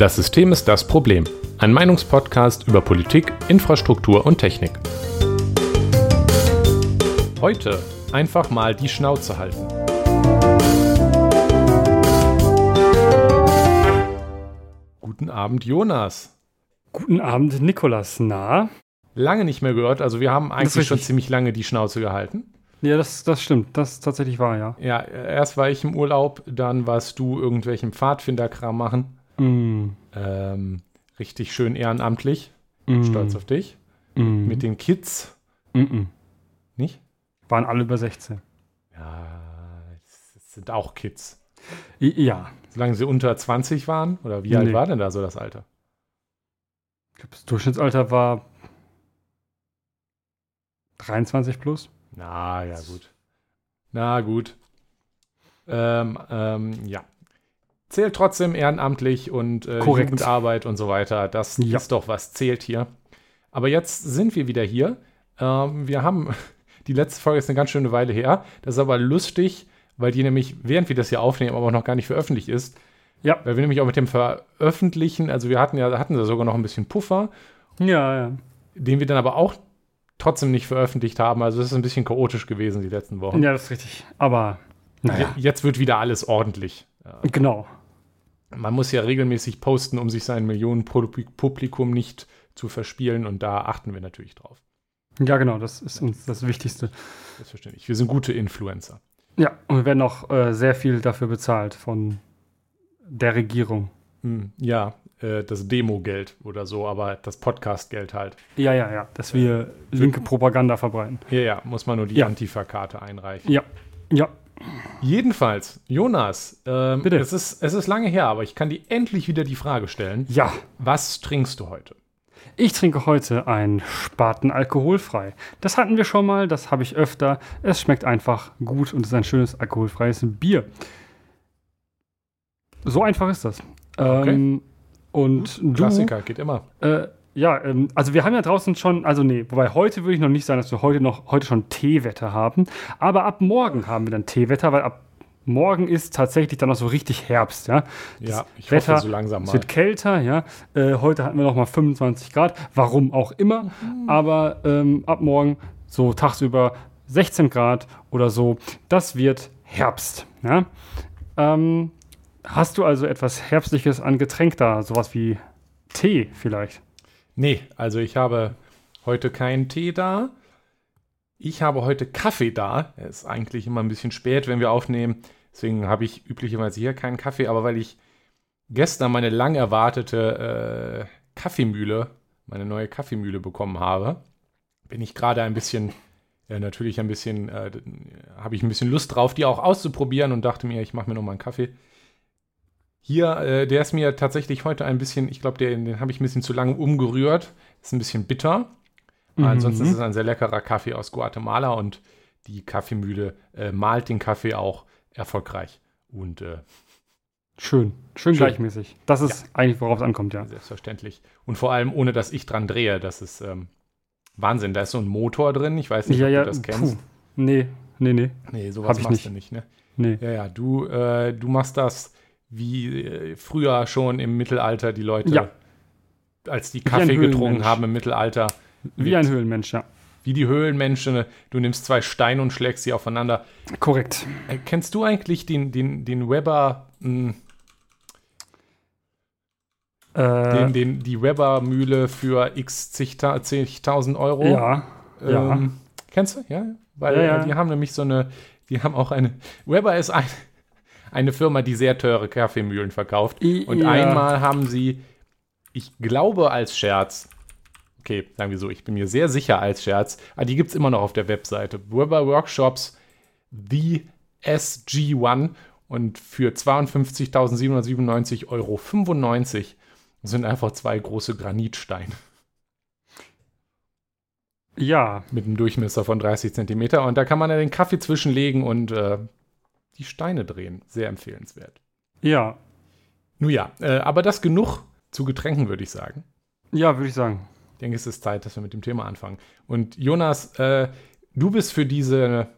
Das System ist das Problem. Ein Meinungspodcast über Politik, Infrastruktur und Technik. Heute einfach mal die Schnauze halten. Guten Abend, Jonas. Guten Abend, Nicolas. Na? Lange nicht mehr gehört. Also wir haben eigentlich schon ziemlich lange die Schnauze gehalten. Ja, das stimmt. Das ist tatsächlich wahr, ja. Ja, erst war ich im Urlaub, dann warst du irgendwelchen Pfadfinderkram machen. Richtig schön ehrenamtlich. Stolz auf dich. Mit den Kids. Nicht? Waren alle über 16. Ja, es sind auch Kids. Ja. Solange sie unter 20 waren? Oder wie alt war denn da so das Alter? Ich glaube, das Durchschnittsalter war 23 plus. Na, ja, gut. Ja. Zählt trotzdem ehrenamtlich und Jugendarbeit und so weiter. Das ist doch, was zählt hier. Aber jetzt sind wir wieder hier. Wir haben, die letzte Folge ist eine ganz schöne Weile her. Das ist aber lustig, weil die nämlich, während wir das hier aufnehmen, aber noch gar nicht veröffentlicht ist. Ja. Weil wir nämlich auch mit dem Veröffentlichen, also wir hatten ja sogar noch ein bisschen Puffer. Ja, ja. Den wir dann aber auch trotzdem nicht veröffentlicht haben. Also es ist ein bisschen chaotisch gewesen die letzten Wochen. Ja, das ist richtig. Aber naja. Jetzt wird wieder alles ordentlich. Genau. Man muss ja regelmäßig posten, um sich sein Millionenpublikum nicht zu verspielen. Und da achten wir natürlich drauf. Ja, genau. Das ist uns das Wichtigste. Das verstehe ich. Wir sind gute Influencer. Ja, und wir werden auch sehr viel dafür bezahlt von der Regierung. Ja, das Demo-Geld oder so, aber das Podcast-Geld halt. Ja, dass wir linke Propaganda verbreiten. Ja, muss man nur die Antifa-Karte einreichen. Ja. Jedenfalls, Jonas, bitte. Es ist lange her, aber ich kann dir endlich wieder die Frage stellen. Ja. Was trinkst du heute? Ich trinke heute einen Spaten alkoholfrei. Das hatten wir schon mal, das habe ich öfter. Es schmeckt einfach gut und ist ein schönes alkoholfreies Bier. So einfach ist das. Okay. Und Klassiker, geht immer. Also wir haben ja draußen schon, wobei heute würde ich noch nicht sagen, dass wir heute schon Teewetter haben. Aber ab morgen haben wir dann Teewetter, weil ab morgen ist tatsächlich dann auch so richtig Herbst. Ja, ich hoffe so langsam mal. Es wird kälter, ja. Heute hatten wir noch mal 25 Grad, warum auch immer. Aber ab morgen so tagsüber 16 Grad oder so. Das wird Herbst, ja. Hast du also etwas Herbstliches an Getränk da? Sowas wie Tee vielleicht? Nee, also ich habe heute keinen Tee da. Ich habe heute Kaffee da. Es ist eigentlich immer ein bisschen spät, wenn wir aufnehmen. Deswegen habe ich üblicherweise hier keinen Kaffee. Aber weil ich gestern meine lang erwartete meine neue Kaffeemühle bekommen habe, bin ich gerade ein bisschen... habe ich ein bisschen Lust drauf, die auch auszuprobieren und dachte mir, ich mache mir noch mal einen Kaffee. Hier, der ist mir tatsächlich heute ein bisschen, ich glaube, den habe ich ein bisschen zu lange umgerührt. Ist ein bisschen bitter. Ansonsten ist es ein sehr leckerer Kaffee aus Guatemala und die Kaffeemühle mahlt den Kaffee auch erfolgreich. Und schön gleichmäßig. Das ist eigentlich, worauf es ankommt, ja. Selbstverständlich. Und vor allem, ohne dass ich dran drehe, das ist... Wahnsinn, da ist so ein Motor drin. Ich weiß nicht, ob du das kennst. Nee. Nee, sowas machst du nicht, ne? Nee. Ja, du machst das wie früher schon im Mittelalter die Leute, als die Kaffee getrunken haben im Mittelalter. Wie ein Höhlenmensch, ja. Wie die Höhlenmenschen. Du nimmst zwei Steine und schlägst sie aufeinander. Korrekt. Kennst du eigentlich den Weber... die Weber-Mühle für x zigtausend Euro. Ja. Kennst du? Ja. Weil die haben nämlich Weber ist eine Firma, die sehr teure Kaffeemühlen verkauft. Und einmal haben sie, ich glaube als Scherz, okay, sagen wir so, ich bin mir sehr sicher als Scherz, aber die gibt es immer noch auf der Webseite. Weber Workshops, the SG1 und für 52.797,95 Euro. Das sind einfach zwei große Granitsteine. Ja. Mit einem Durchmesser von 30 Zentimeter. Und da kann man ja den Kaffee zwischenlegen und die Steine drehen. Sehr empfehlenswert. Ja. Nun ja, aber das genug zu Getränken, würde ich sagen. Ja, würde ich sagen. Ich denke, es ist Zeit, dass wir mit dem Thema anfangen. Und Jonas, du bist für diese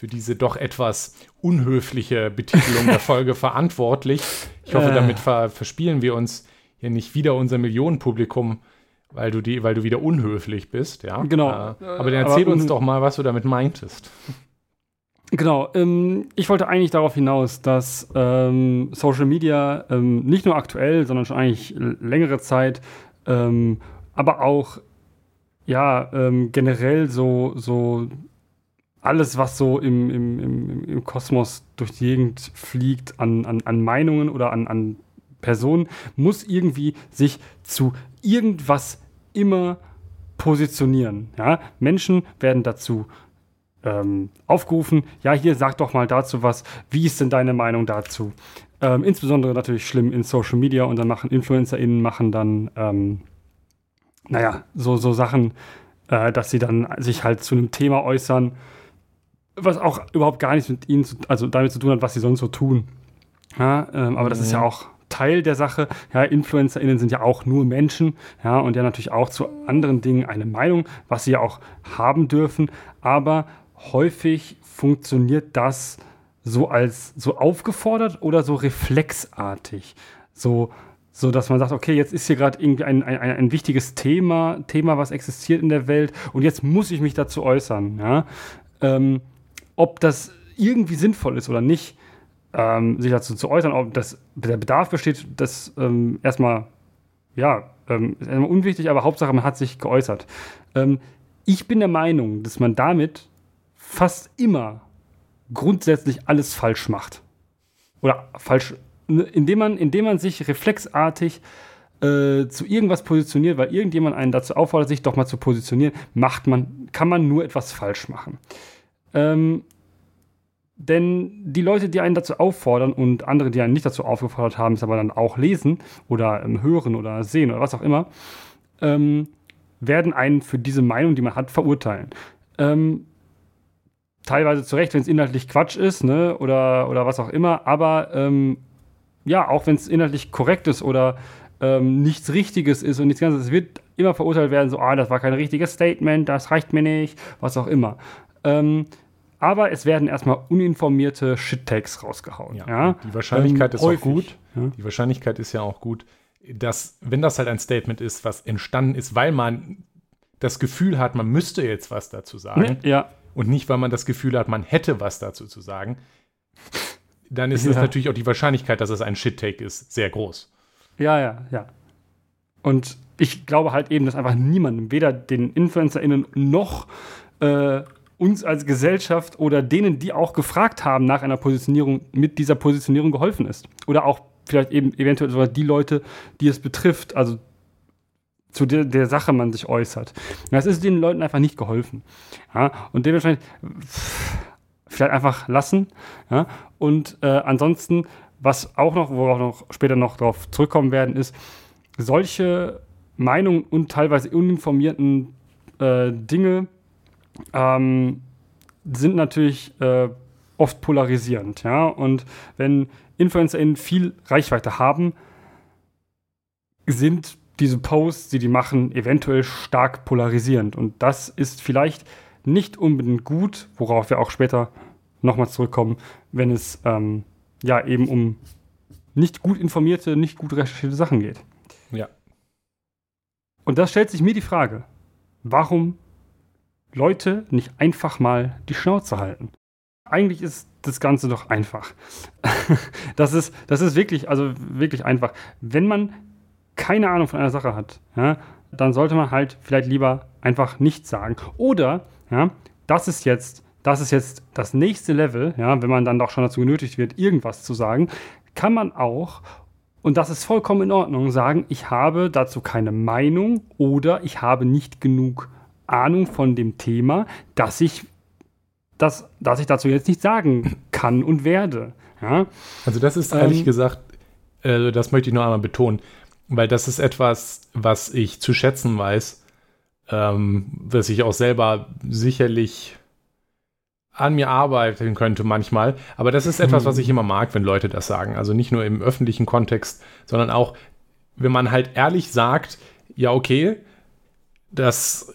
für diese doch etwas unhöfliche Betitelung der Folge verantwortlich. Ich hoffe, damit verspielen wir uns hier nicht wieder unser Millionenpublikum, weil du wieder unhöflich bist. Ja? Genau. Aber dann erzähl uns doch mal, was du damit meintest. Genau. Ich wollte eigentlich darauf hinaus, dass Social Media nicht nur aktuell, sondern schon eigentlich längere Zeit, aber auch generell so alles, was so im Kosmos durch die Gegend fliegt an Meinungen oder an Personen, muss irgendwie sich zu irgendwas immer positionieren. Ja? Menschen werden dazu aufgerufen, ja, hier, sag doch mal dazu was, wie ist denn deine Meinung dazu? Insbesondere natürlich schlimm in Social Media, und dann machen InfluencerInnen dann so Sachen, dass sie dann sich halt zu einem Thema äußern, was auch überhaupt gar nichts mit ihnen, damit zu tun hat, was sie sonst so tun. Ja, aber das ist ja auch Teil der Sache. Ja, InfluencerInnen sind ja auch nur Menschen, ja, und ja natürlich auch zu anderen Dingen eine Meinung, was sie ja auch haben dürfen. Aber häufig funktioniert das so als so aufgefordert oder so reflexartig. So, dass man sagt, okay, jetzt ist hier gerade irgendwie ein wichtiges Thema, was existiert in der Welt, und jetzt muss ich mich dazu äußern. Ja? Ob das irgendwie sinnvoll ist oder nicht, sich dazu zu äußern, ob der Bedarf besteht, das ist erstmal unwichtig, aber Hauptsache, man hat sich geäußert. Ich bin der Meinung, dass man damit fast immer grundsätzlich alles falsch macht. Oder falsch, indem man sich reflexartig zu irgendwas positioniert, weil irgendjemand einen dazu auffordert, sich doch mal zu positionieren, kann man nur etwas falsch machen. Denn die Leute, die einen dazu auffordern, und andere, die einen nicht dazu aufgefordert haben, es aber dann auch lesen oder hören oder sehen oder was auch immer, werden einen für diese Meinung, die man hat, verurteilen. Teilweise zu Recht, wenn es inhaltlich Quatsch ist, ne, oder was auch immer, aber auch wenn es inhaltlich korrekt ist oder nichts Richtiges ist und nichts Ganzes, es wird immer verurteilt werden, so, das war kein richtiges Statement, das reicht mir nicht, was auch immer. Aber es werden erstmal uninformierte Shit-Tags rausgehauen. Ja. Die Wahrscheinlichkeit ist häufig auch gut. Ja. Die Wahrscheinlichkeit ist ja auch gut, dass, wenn das halt ein Statement ist, was entstanden ist, weil man das Gefühl hat, man müsste jetzt was dazu sagen, und nicht, weil man das Gefühl hat, man hätte was dazu zu sagen, dann ist es natürlich auch die Wahrscheinlichkeit, dass es ein Shit-Take ist, sehr groß. Ja. Und ich glaube halt eben, dass einfach niemandem, weder den InfluencerInnen noch uns als Gesellschaft oder denen, die auch gefragt haben nach einer Positionierung, mit dieser Positionierung geholfen ist. Oder auch vielleicht eben eventuell sogar die Leute, die es betrifft, also zu der Sache man sich äußert. Das ist den Leuten einfach nicht geholfen. Ja, und dementsprechend vielleicht einfach lassen. Ja, und ansonsten, worauf wir später noch darauf zurückkommen werden, ist, solche Meinungen und teilweise uninformierten Dinge sind natürlich oft polarisierend. Ja? Und wenn InfluencerInnen viel Reichweite haben, sind diese Posts, die machen, eventuell stark polarisierend. Und das ist vielleicht nicht unbedingt gut, worauf wir auch später nochmal zurückkommen, wenn es eben um nicht gut informierte, nicht gut recherchierte Sachen geht. Ja. Und da stellt sich mir die Frage, warum Leute nicht einfach mal die Schnauze halten. Eigentlich ist das Ganze doch einfach. Das ist wirklich einfach. Wenn man keine Ahnung von einer Sache hat, ja, dann sollte man halt vielleicht lieber einfach nichts sagen. Oder, ja, das ist jetzt das nächste Level, ja, wenn man dann doch schon dazu genötigt wird, irgendwas zu sagen, kann man auch, und das ist vollkommen in Ordnung, sagen, ich habe dazu keine Meinung oder ich habe nicht genug Ahnung von dem Thema, dass ich dazu jetzt nicht sagen kann und werde. Ja. Also das ist ehrlich gesagt, das möchte ich noch einmal betonen, weil das ist etwas, was ich zu schätzen weiß, was ich auch selber sicherlich an mir arbeiten könnte manchmal. Aber das ist etwas, was ich immer mag, wenn Leute das sagen. Also nicht nur im öffentlichen Kontext, sondern auch, wenn man halt ehrlich sagt, ja okay, Das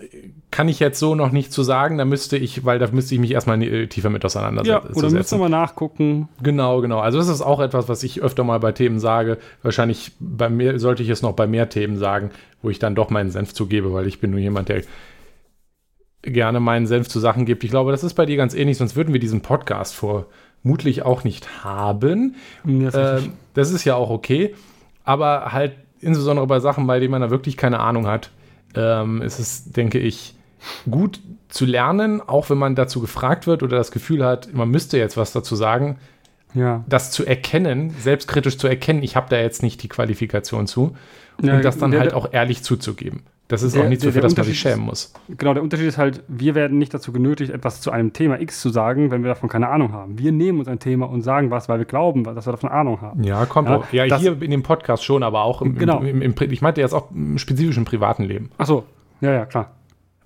kann ich jetzt so noch nicht zu sagen, da müsste ich mich erstmal tiefer mit auseinandersetzen. Ja, oder müssen wir mal nachgucken. Genau. Also das ist auch etwas, was ich öfter mal bei Themen sage. Wahrscheinlich bei mir sollte ich es noch bei mehr Themen sagen, wo ich dann doch meinen Senf zugebe, weil ich bin nur jemand, der gerne meinen Senf zu Sachen gibt. Ich glaube, das ist bei dir ganz ähnlich, sonst würden wir diesen Podcast vermutlich auch nicht haben. Das ist ja auch okay, aber halt insbesondere bei Sachen, bei denen man da wirklich keine Ahnung hat, es ist, denke ich, gut zu lernen, auch wenn man dazu gefragt wird oder das Gefühl hat, man müsste jetzt was dazu sagen, ja. Das zu erkennen, selbstkritisch zu erkennen, ich habe da jetzt nicht die Qualifikation zu, und ja, das dann halt auch ehrlich zuzugeben. Das ist auch nicht so viel, dass man sich schämen muss. Genau, der Unterschied ist halt, wir werden nicht dazu genötigt, etwas zu einem Thema X zu sagen, wenn wir davon keine Ahnung haben. Wir nehmen uns ein Thema und sagen was, weil wir glauben, dass wir davon Ahnung haben. Ja, kommt auch. Ja, hier in dem Podcast schon, aber auch ich meinte jetzt auch im spezifischen privaten Leben. Ach so, ja, klar.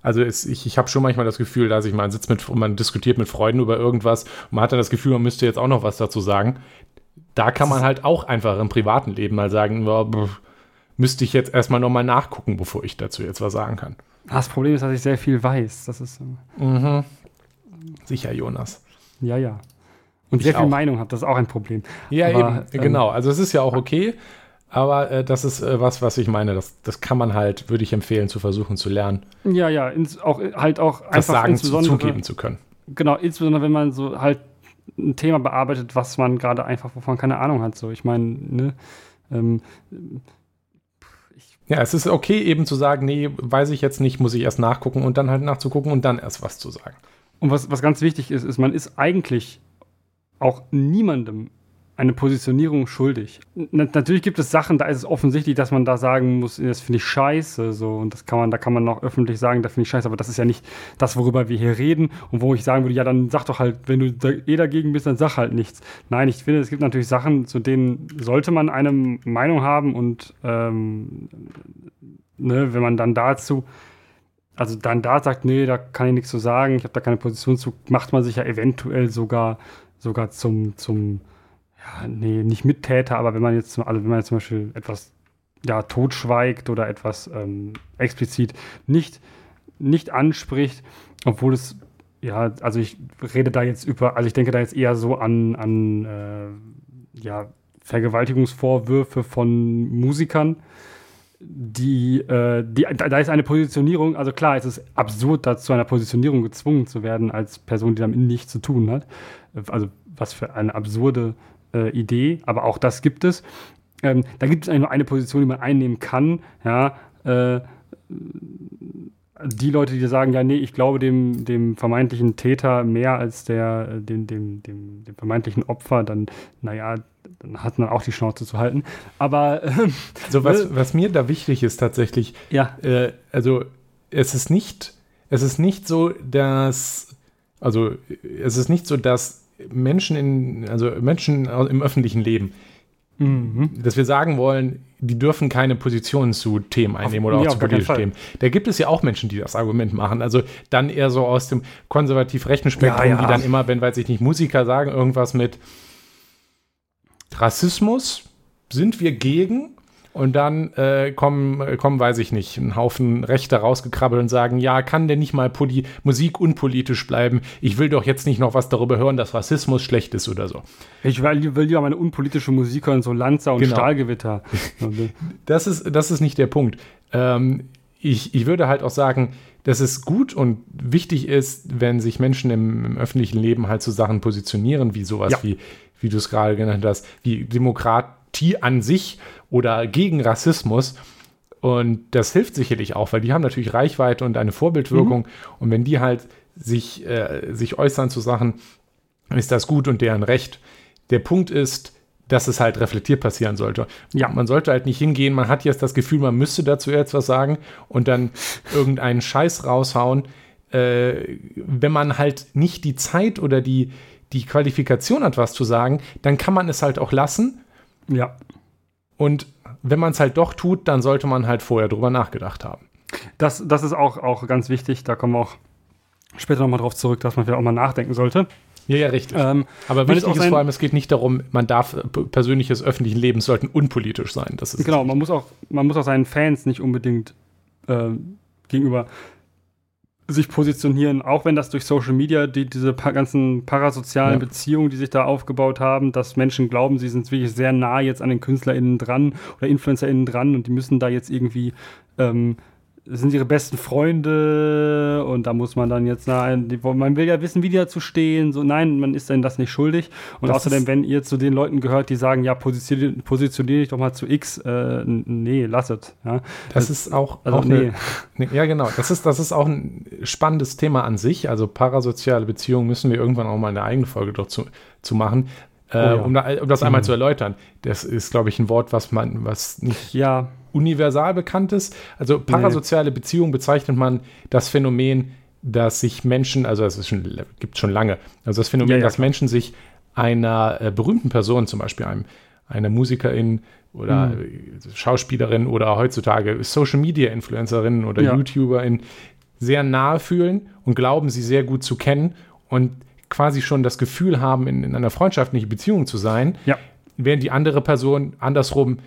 Also ich habe schon manchmal das Gefühl, dass ich mal sitze und man diskutiert mit Freunden über irgendwas und man hat dann das Gefühl, man müsste jetzt auch noch was dazu sagen. Da kann man halt auch einfach im privaten Leben mal sagen, müsste ich jetzt erstmal nochmal nachgucken, bevor ich dazu jetzt was sagen kann. Das Problem ist, dass ich sehr viel weiß. Das ist sicher, Jonas. Ja. Und ich sehr viel auch. Meinung habe, das ist auch ein Problem. Ja, aber, eben, genau. Also es ist ja auch okay, aber das ist was ich meine. Das kann man halt, würde ich empfehlen, zu versuchen zu lernen. Ja, auch einfach das Sagen zugeben zu können. Genau, insbesondere wenn man so halt ein Thema bearbeitet, was man gerade einfach, wovon keine Ahnung hat. So, ich meine, ne, ja, es ist okay, eben zu sagen, nee, weiß ich jetzt nicht, muss ich erst nachgucken und dann halt nachzugucken und dann erst was zu sagen. Und was ganz wichtig ist, man ist eigentlich auch niemandem eine Positionierung schuldig. Natürlich gibt es Sachen, da ist es offensichtlich, dass man da sagen muss, das finde ich scheiße, so, und da kann man auch öffentlich sagen, das finde ich scheiße, aber das ist ja nicht das, worüber wir hier reden und wo ich sagen würde, ja, dann sag doch halt, wenn du dagegen bist, dann sag halt nichts. Nein, ich finde, es gibt natürlich Sachen, zu denen sollte man eine Meinung haben und wenn man dann sagt, nee, da kann ich nichts zu sagen, ich habe da keine Position zu, macht man sich ja eventuell sogar zum ja, nee, nicht Mittäter, aber wenn man jetzt zum Beispiel etwas totschweigt oder etwas explizit nicht anspricht, obwohl es, ich denke da jetzt eher so an Vergewaltigungsvorwürfe von Musikern, da ist eine Positionierung, also klar, es ist absurd, da zu einer Positionierung gezwungen zu werden als Person, die damit nichts zu tun hat. Also was für eine absurde Idee, aber auch das gibt es. Da gibt es eigentlich nur eine Position, die man einnehmen kann. Ja, die Leute, die sagen, ja, nee, ich glaube dem vermeintlichen Täter mehr als dem vermeintlichen Opfer, dann hat man auch die Schnauze zu halten. Aber was mir da wichtig ist tatsächlich, ja. Es ist nicht so, dass Menschen im öffentlichen Leben, dass wir sagen wollen, die dürfen keine Positionen zu Themen einnehmen oder auch zu politischen Themen. Da gibt es ja auch Menschen, die das Argument machen. Also dann eher so aus dem konservativ-rechten Spektrum, die dann immer, wenn, weiß ich nicht, Musiker sagen, irgendwas mit Rassismus sind wir gegen. Und dann kommen, weiß ich nicht, ein Haufen Rechter rausgekrabbelt und sagen, ja, kann denn nicht mal Musik unpolitisch bleiben? Ich will doch jetzt nicht noch was darüber hören, dass Rassismus schlecht ist oder so. Ich will lieber meine unpolitische Musik hören, so Lanza und Stahlgewitter. Das ist nicht der Punkt. Ich würde halt auch sagen, dass es gut und wichtig ist, wenn sich Menschen im öffentlichen Leben halt zu Sachen positionieren, wie sowas wie du es gerade genannt hast, wie Demokratie an sich oder gegen Rassismus. Und das hilft sicherlich auch, weil die haben natürlich Reichweite und eine Vorbildwirkung. Und wenn die halt sich äußern zu Sachen, ist das gut und deren Recht. Der Punkt ist, dass es halt reflektiert passieren sollte. Ja, man sollte halt nicht hingehen, man hat jetzt das Gefühl, man müsste dazu jetzt was sagen und dann irgendeinen Scheiß raushauen. Wenn man halt nicht die Zeit oder die Qualifikation hat, was zu sagen, dann kann man es halt auch lassen. Ja. Und wenn man es halt doch tut, dann sollte man halt vorher drüber nachgedacht haben. Das ist auch ganz wichtig. Da kommen wir auch später nochmal drauf zurück, dass man vielleicht auch mal nachdenken sollte. Ja, richtig. Aber wichtig ist vor allem, es geht nicht darum, man darf persönliches öffentliches Leben sollten unpolitisch sein. Das ist genau, man muss auch seinen Fans nicht unbedingt gegenüber sich positionieren, auch wenn das durch Social Media, diese ganzen parasozialen Beziehungen, die sich da aufgebaut haben, dass Menschen glauben, sie sind wirklich sehr nah jetzt an den KünstlerInnen dran oder InfluencerInnen dran und die müssen da jetzt irgendwie, sind ihre besten Freunde und da muss man dann jetzt, man will ja wissen, wie die dazu stehen, so nein, man ist denn das nicht schuldig und das außerdem, wenn ihr zu den Leuten gehört, die sagen, ja, positioniere dich doch mal zu X, nee, lasset. Ja. Das ist auch, also auch nee. Ja, genau, das ist auch ein spannendes Thema an sich, also parasoziale Beziehungen müssen wir irgendwann auch mal eine eigene Folge dazu machen. Um das einmal zu erläutern. Das ist, glaube ich, ein Wort, was nicht universal bekannt ist. Also parasoziale Beziehung bezeichnet man das Phänomen, dass sich Menschen, also das gibt es schon lange, also das Phänomen, dass Menschen sich einer berühmten Person, zum Beispiel einer Musikerin oder Schauspielerin oder heutzutage Social-Media-Influencerin oder YouTuberin sehr nahe fühlen und glauben, sie sehr gut zu kennen und quasi schon das Gefühl haben, in einer freundschaftlichen Beziehung zu sein, während die andere Person andersrum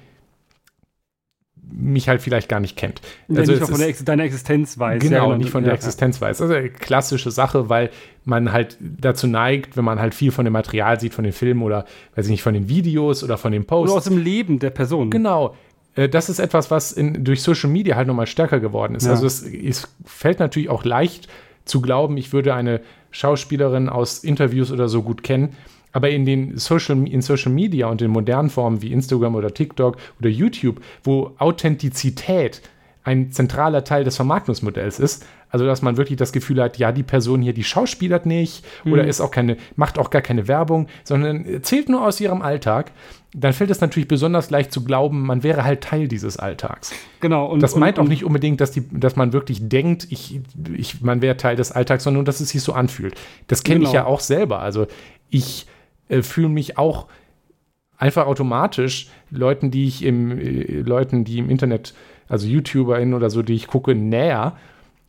mich halt vielleicht gar nicht kennt. Also nicht von deiner Existenz weiß. Genau, nicht von der Existenz weiß. Also eine klassische Sache, weil man halt dazu neigt, wenn man halt viel von dem Material sieht, von den Filmen oder, weiß ich nicht, von den Videos oder von den Posts. Oder aus dem Leben der Person. Genau. Das ist etwas, was durch Social Media halt nochmal stärker geworden ist. Ja. Also es fällt natürlich auch leicht zu glauben, ich würde eine Schauspielerin aus Interviews oder so gut kennen. Aber in Social Media und in modernen Formen wie Instagram oder TikTok oder YouTube, wo Authentizität ein zentraler Teil des Vermarktungsmodells ist, also dass man wirklich das Gefühl hat, ja, die Person hier, die schauspielert nicht oder macht auch gar keine Werbung, sondern erzählt nur aus ihrem Alltag, dann fällt es natürlich besonders leicht zu glauben, man wäre halt Teil dieses Alltags. Genau. Und das meint auch nicht unbedingt, dass man wirklich denkt, man wäre Teil des Alltags, sondern dass es sich so anfühlt. Das kenne ich ja auch selber. Also ich fühle mich auch einfach automatisch Leuten, die ich im Internet, also YouTuberInnen oder so, die ich gucke, näher.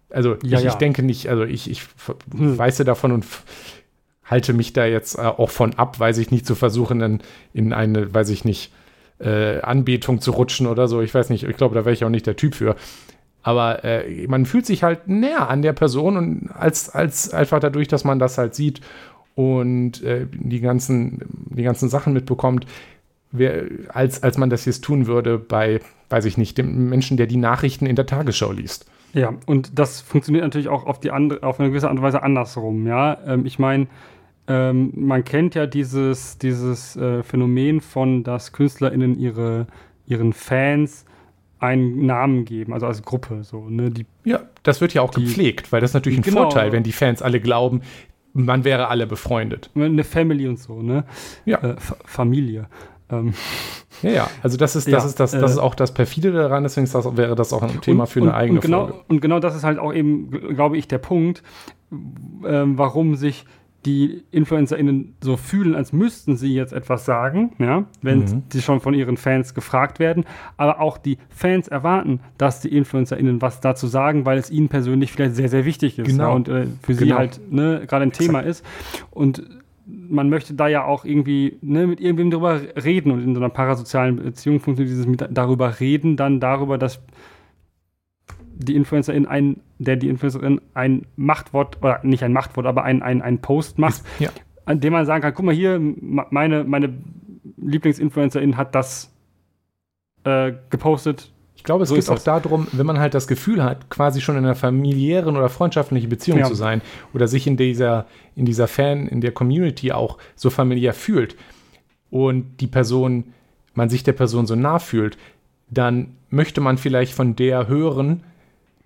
Also ich denke nicht, also ich weiße davon und halte mich da jetzt auch von ab, weiß ich nicht, zu versuchen, dann in eine, weiß ich nicht, Anbetung zu rutschen oder so. Ich weiß nicht, ich glaube, da wäre ich auch nicht der Typ für. Aber man fühlt sich halt näher an der Person und als einfach dadurch, dass man das halt sieht und die ganzen Sachen mitbekommt, als man das jetzt tun würde bei, weiß ich nicht, dem Menschen, der die Nachrichten in der Tagesschau liest. Ja, und das funktioniert natürlich auch auf eine gewisse Art und Weise andersrum, ja. Ich meine, man kennt ja dieses Phänomen von, dass KünstlerInnen ihren Fans einen Namen geben, also als Gruppe, so, ne? Das wird ja auch gepflegt, weil das ist natürlich ein Vorteil, wenn die Fans alle glauben, man wäre alle befreundet. Eine Family und so, ne? Ja. Familie. Ja, also das ist auch das Perfide daran, deswegen wäre das auch ein Thema für eine eigene Folge. Und genau das ist halt auch eben, glaube ich, der Punkt, warum sich die InfluencerInnen so fühlen, als müssten sie jetzt etwas sagen, ja, wenn sie schon von ihren Fans gefragt werden, aber auch die Fans erwarten, dass die InfluencerInnen was dazu sagen, weil es ihnen persönlich vielleicht sehr, sehr wichtig ist und für sie halt gerade ein Thema ist und man möchte da ja auch irgendwie mit irgendwem drüber reden und in so einer parasozialen Beziehung funktioniert dieses darüber reden, dass die Influencerin ein Machtwort, oder nicht ein Machtwort, aber ein Post macht, an dem man sagen kann, guck mal hier, meine Lieblingsinfluencerin hat das gepostet. Ich glaube, es geht auch darum, wenn man halt das Gefühl hat, quasi schon in einer familiären oder freundschaftlichen Beziehung zu sein oder sich in der Community auch so familiär fühlt und man sich der Person so nah fühlt, dann möchte man vielleicht von der hören,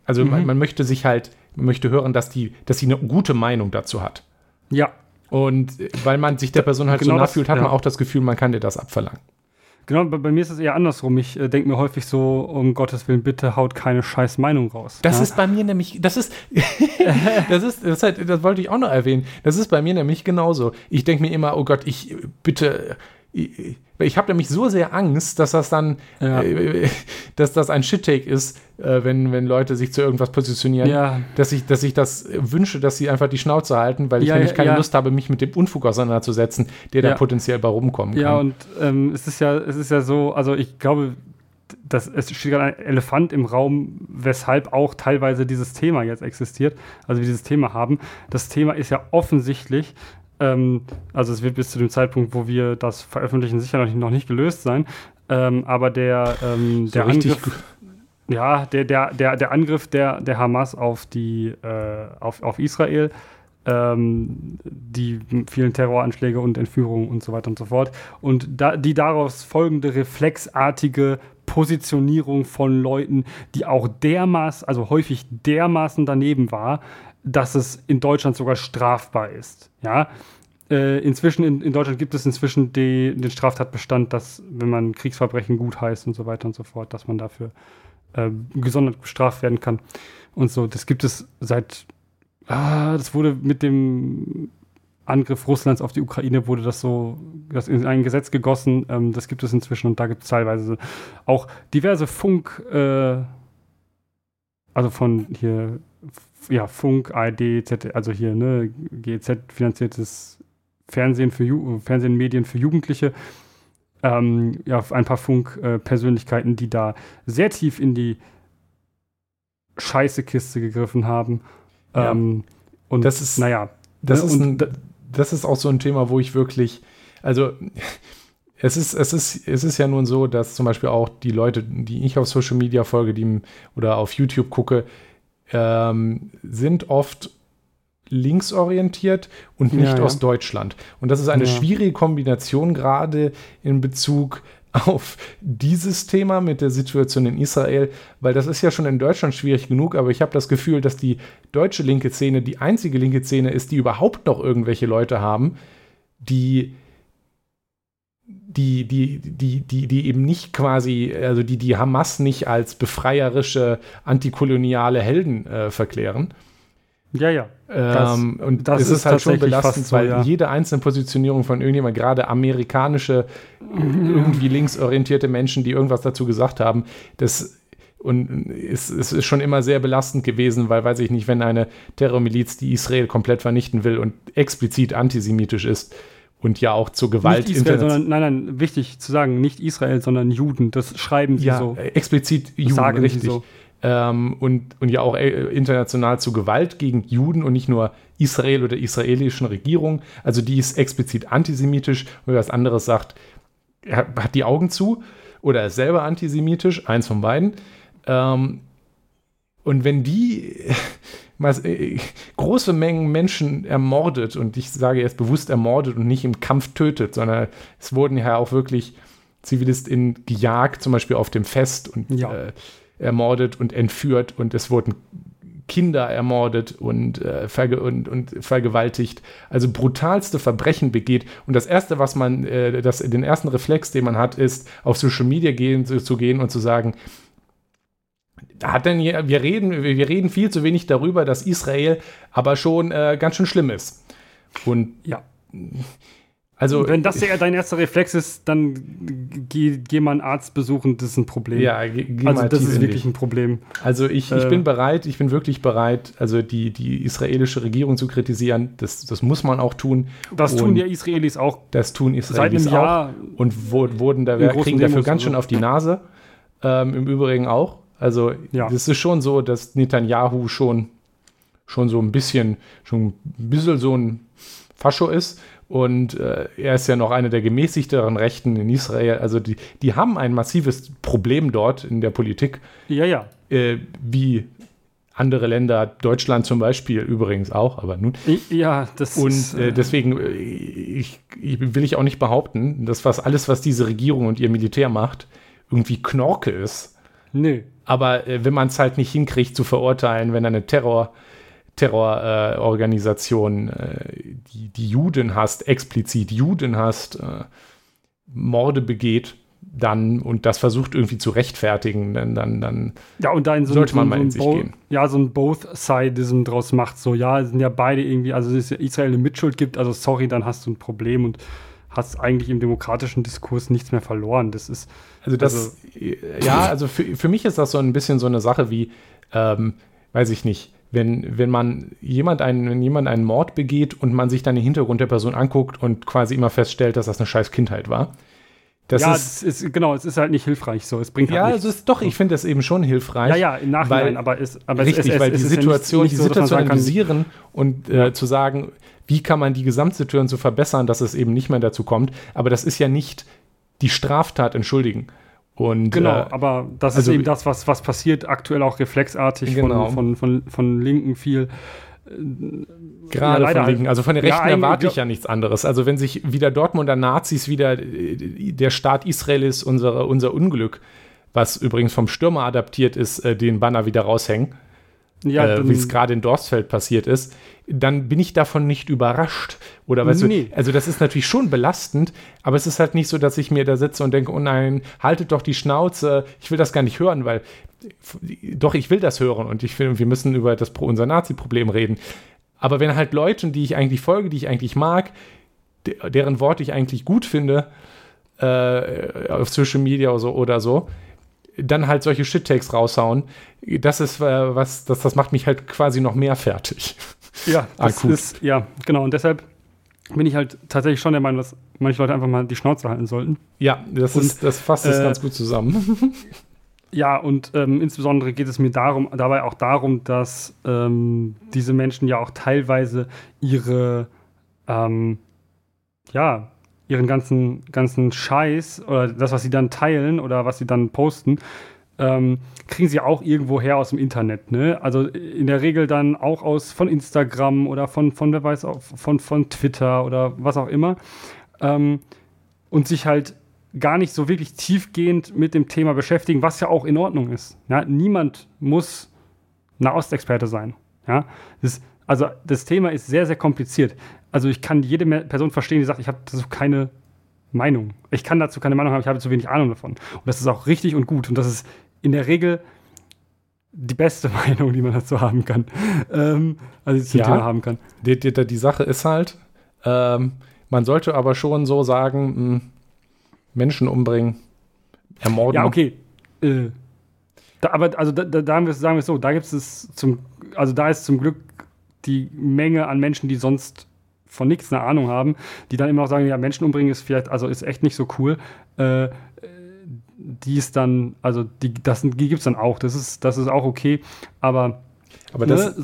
also man möchte sich halt, hören, dass sie eine gute Meinung dazu hat. Ja. Und weil man sich der Person halt so nah fühlt, hat man auch das Gefühl, man kann dir das abverlangen. Genau, bei mir ist es eher andersrum. Ich denke mir häufig so, um Gottes Willen, bitte haut keine scheiß Meinung raus. Das ist bei mir nämlich, das wollte ich auch noch erwähnen. Das ist bei mir nämlich genauso. Ich denke mir immer, oh Gott, ich habe nämlich so sehr Angst, dass das dann, dass das ein Shit-Take ist, wenn Leute sich zu irgendwas positionieren, dass ich das wünsche, dass sie einfach die Schnauze halten, weil ich nämlich keine Lust habe, mich mit dem Unfug auseinanderzusetzen, der da potenziell bei rumkommen kann. Ja, und es ist ja so, also ich glaube, es steht gerade ein Elefant im Raum, weshalb auch teilweise dieses Thema jetzt existiert, also wir dieses Thema haben. Das Thema ist ja offensichtlich, also es wird bis zu dem Zeitpunkt, wo wir das veröffentlichen, sicher noch nicht gelöst sein, aber der Angriff... Ja, der Angriff der Hamas auf auf Israel, die vielen Terroranschläge und Entführungen und so weiter und so fort. Und die daraus folgende reflexartige Positionierung von Leuten, die auch häufig dermaßen daneben war, dass es in Deutschland sogar strafbar ist. Ja. Inzwischen in Deutschland gibt es inzwischen den Straftatbestand, dass, wenn man Kriegsverbrechen gutheißt und so weiter und so fort, dass man dafür gesondert bestraft werden kann und so. Das gibt es seit, das wurde mit dem Angriff Russlands auf die Ukraine, wurde das in ein Gesetz gegossen, das gibt es inzwischen, und da gibt es teilweise auch diverse Funk, ARD, ZDF, also hier, ne, GEZ finanziertes Fernsehen, Medien für Jugendliche, ein paar Funk-Persönlichkeiten, die da sehr tief in die Scheiße-Kiste gegriffen haben. Ja. Und das ist, das ist auch so ein Thema, wo ich wirklich, also es ist ja nun so, dass zum Beispiel auch die Leute, die ich auf Social Media folge, oder auf YouTube gucke, sind oft linksorientiert und nicht aus Deutschland. Und das ist eine schwierige Kombination, gerade in Bezug auf dieses Thema mit der Situation in Israel, weil das ist ja schon in Deutschland schwierig genug, aber ich habe das Gefühl, dass die deutsche linke Szene die einzige linke Szene ist, die überhaupt noch irgendwelche Leute haben, die eben nicht quasi, also die Hamas nicht als befreierische, antikoloniale Helden verklären. Ja. Und das ist halt schon belastend, so, weil jede einzelne Positionierung von irgendjemand, gerade amerikanische, irgendwie linksorientierte Menschen, die irgendwas dazu gesagt haben, es ist schon immer sehr belastend gewesen, weil, weiß ich nicht, wenn eine Terrormiliz, die Israel komplett vernichten will und explizit antisemitisch ist und ja auch zur Gewalt... Nicht Israel, sondern, nein, wichtig zu sagen, nicht Israel, sondern Juden, das schreiben sie so. Ja, explizit Juden, sagen richtig. Sie so. Und ja auch international zu Gewalt gegen Juden und nicht nur Israel oder israelischen Regierung. Also die ist explizit antisemitisch. Wenn was anderes sagt, hat die Augen zu oder ist selber antisemitisch. Eins von beiden. Und wenn die große Mengen Menschen ermordet, und ich sage jetzt bewusst ermordet und nicht im Kampf tötet, sondern es wurden ja auch wirklich ZivilistInnen gejagt, zum Beispiel auf dem Fest und ermordet und entführt, und es wurden Kinder ermordet und vergewaltigt, also brutalste Verbrechen begeht, und das erste, was man, den ersten Reflex, den man hat, ist, auf Social Media zu gehen und zu sagen, wir reden viel zu wenig darüber, dass Israel aber schon ganz schön schlimm ist. Und also, wenn das ja dein erster Reflex ist, dann geh mal einen Arzt besuchen, das ist ein Problem. Ja, also das ist wirklich ein Problem. Also ich bin wirklich bereit, also die israelische Regierung zu kritisieren, das muss man auch tun. Das tun ja Israelis auch. Das tun Israelis seit einem Jahr auch. Und kriegen dafür ganz schön auf die Nase, im Übrigen auch. Also das ist schon so, dass Netanyahu schon so ein bisschen, so ein Fascho ist. Und er ist ja noch eine der gemäßigteren Rechten in Israel. Also die haben ein massives Problem dort in der Politik. Ja. Wie andere Länder, Deutschland zum Beispiel übrigens auch, aber nun. Ja, das ist... Und deswegen will ich auch nicht behaupten, dass alles, was diese Regierung und ihr Militär macht, irgendwie Knorke ist. Nö. Aber wenn man es halt nicht hinkriegt zu verurteilen, wenn eine Terrororganisation, die Juden hasst, explizit Juden hasst, Morde begeht, dann, und das versucht irgendwie zu rechtfertigen, dann ja, und da sollte man mal in sich gehen. Ja, so ein Both-Sidism draus macht, so, sind ja beide irgendwie, also dass Israel eine Mitschuld gibt, also sorry, dann hast du ein Problem und hast eigentlich im demokratischen Diskurs nichts mehr verloren. Das ist, für mich ist das so ein bisschen so eine Sache wie, weiß ich nicht, wenn jemand einen Mord begeht und man sich dann den Hintergrund der Person anguckt und quasi immer feststellt, dass das eine scheiß Kindheit war, Das ja, ist, genau, es ist halt nicht hilfreich so. Es bringt halt nichts. Also doch, ich finde das eben schon hilfreich. Ja, im Nachhinein, weil, die Situation analysieren und zu sagen, wie kann man die Gesamtsituation so verbessern, dass es eben nicht mehr dazu kommt. Aber das ist ja nicht die Straftat entschuldigen. Und, genau, aber das ist eben das, was passiert, aktuell auch reflexartig von Linken viel. Gerade ja, von Linken, also von der Rechten erwarte ich ja nichts anderes. Also wenn sich wieder Dortmunder Nazis wieder der Staat Israel ist, unser Unglück, was übrigens vom Stürmer adaptiert ist, den Banner wieder raushängen, wie es gerade in Dorstfeld passiert ist, dann bin ich davon nicht überrascht. Oder weißt du, also das ist natürlich schon belastend, aber es ist halt nicht so, dass ich mir da sitze und denke, oh nein, haltet doch die Schnauze, ich will das gar nicht hören, weil doch, ich will das hören und ich finde, wir müssen über das unser Nazi-Problem reden. Aber wenn halt Leute, die ich eigentlich folge, die ich eigentlich mag, deren Worte ich eigentlich gut finde, auf Social Media oder so, dann halt solche Shit-Takes raushauen, das ist das macht mich halt quasi noch mehr fertig. Ja, genau. Und deshalb bin ich halt tatsächlich schon der Meinung, dass manche Leute einfach mal die Schnauze halten sollten. Ja, das fasst es ganz gut zusammen. Ja, und insbesondere geht es mir dabei auch darum, dass diese Menschen ja auch teilweise ihren ganzen Scheiß oder das, was sie dann teilen oder was sie dann posten, kriegen sie auch irgendwo her aus dem Internet, ne? Also in der Regel dann auch von Instagram oder von wer weiß auch, von Twitter oder was auch immer. Und sich halt gar nicht so wirklich tiefgehend mit dem Thema beschäftigen, was ja auch in Ordnung ist. Ja? Niemand muss Nahostexperte sein. Ja? Das Thema ist sehr, sehr kompliziert. Also ich kann jede Person verstehen, die sagt, ich habe dazu keine Meinung. Ich kann dazu keine Meinung haben, ich habe zu wenig Ahnung davon. Und das ist auch richtig und gut. Und das ist in der Regel die beste Meinung, die man dazu haben kann. Thema haben kann. Die Sache ist halt, man sollte aber schon so sagen, Menschen umbringen, ermorden. Ja, okay. Sagen wir es so, da ist zum Glück die Menge an Menschen, die sonst von nichts eine Ahnung haben, die dann immer noch sagen, ja, Menschen umbringen ist vielleicht, also ist echt nicht so cool. Die gibt es dann auch. Das ist auch okay. Aber diese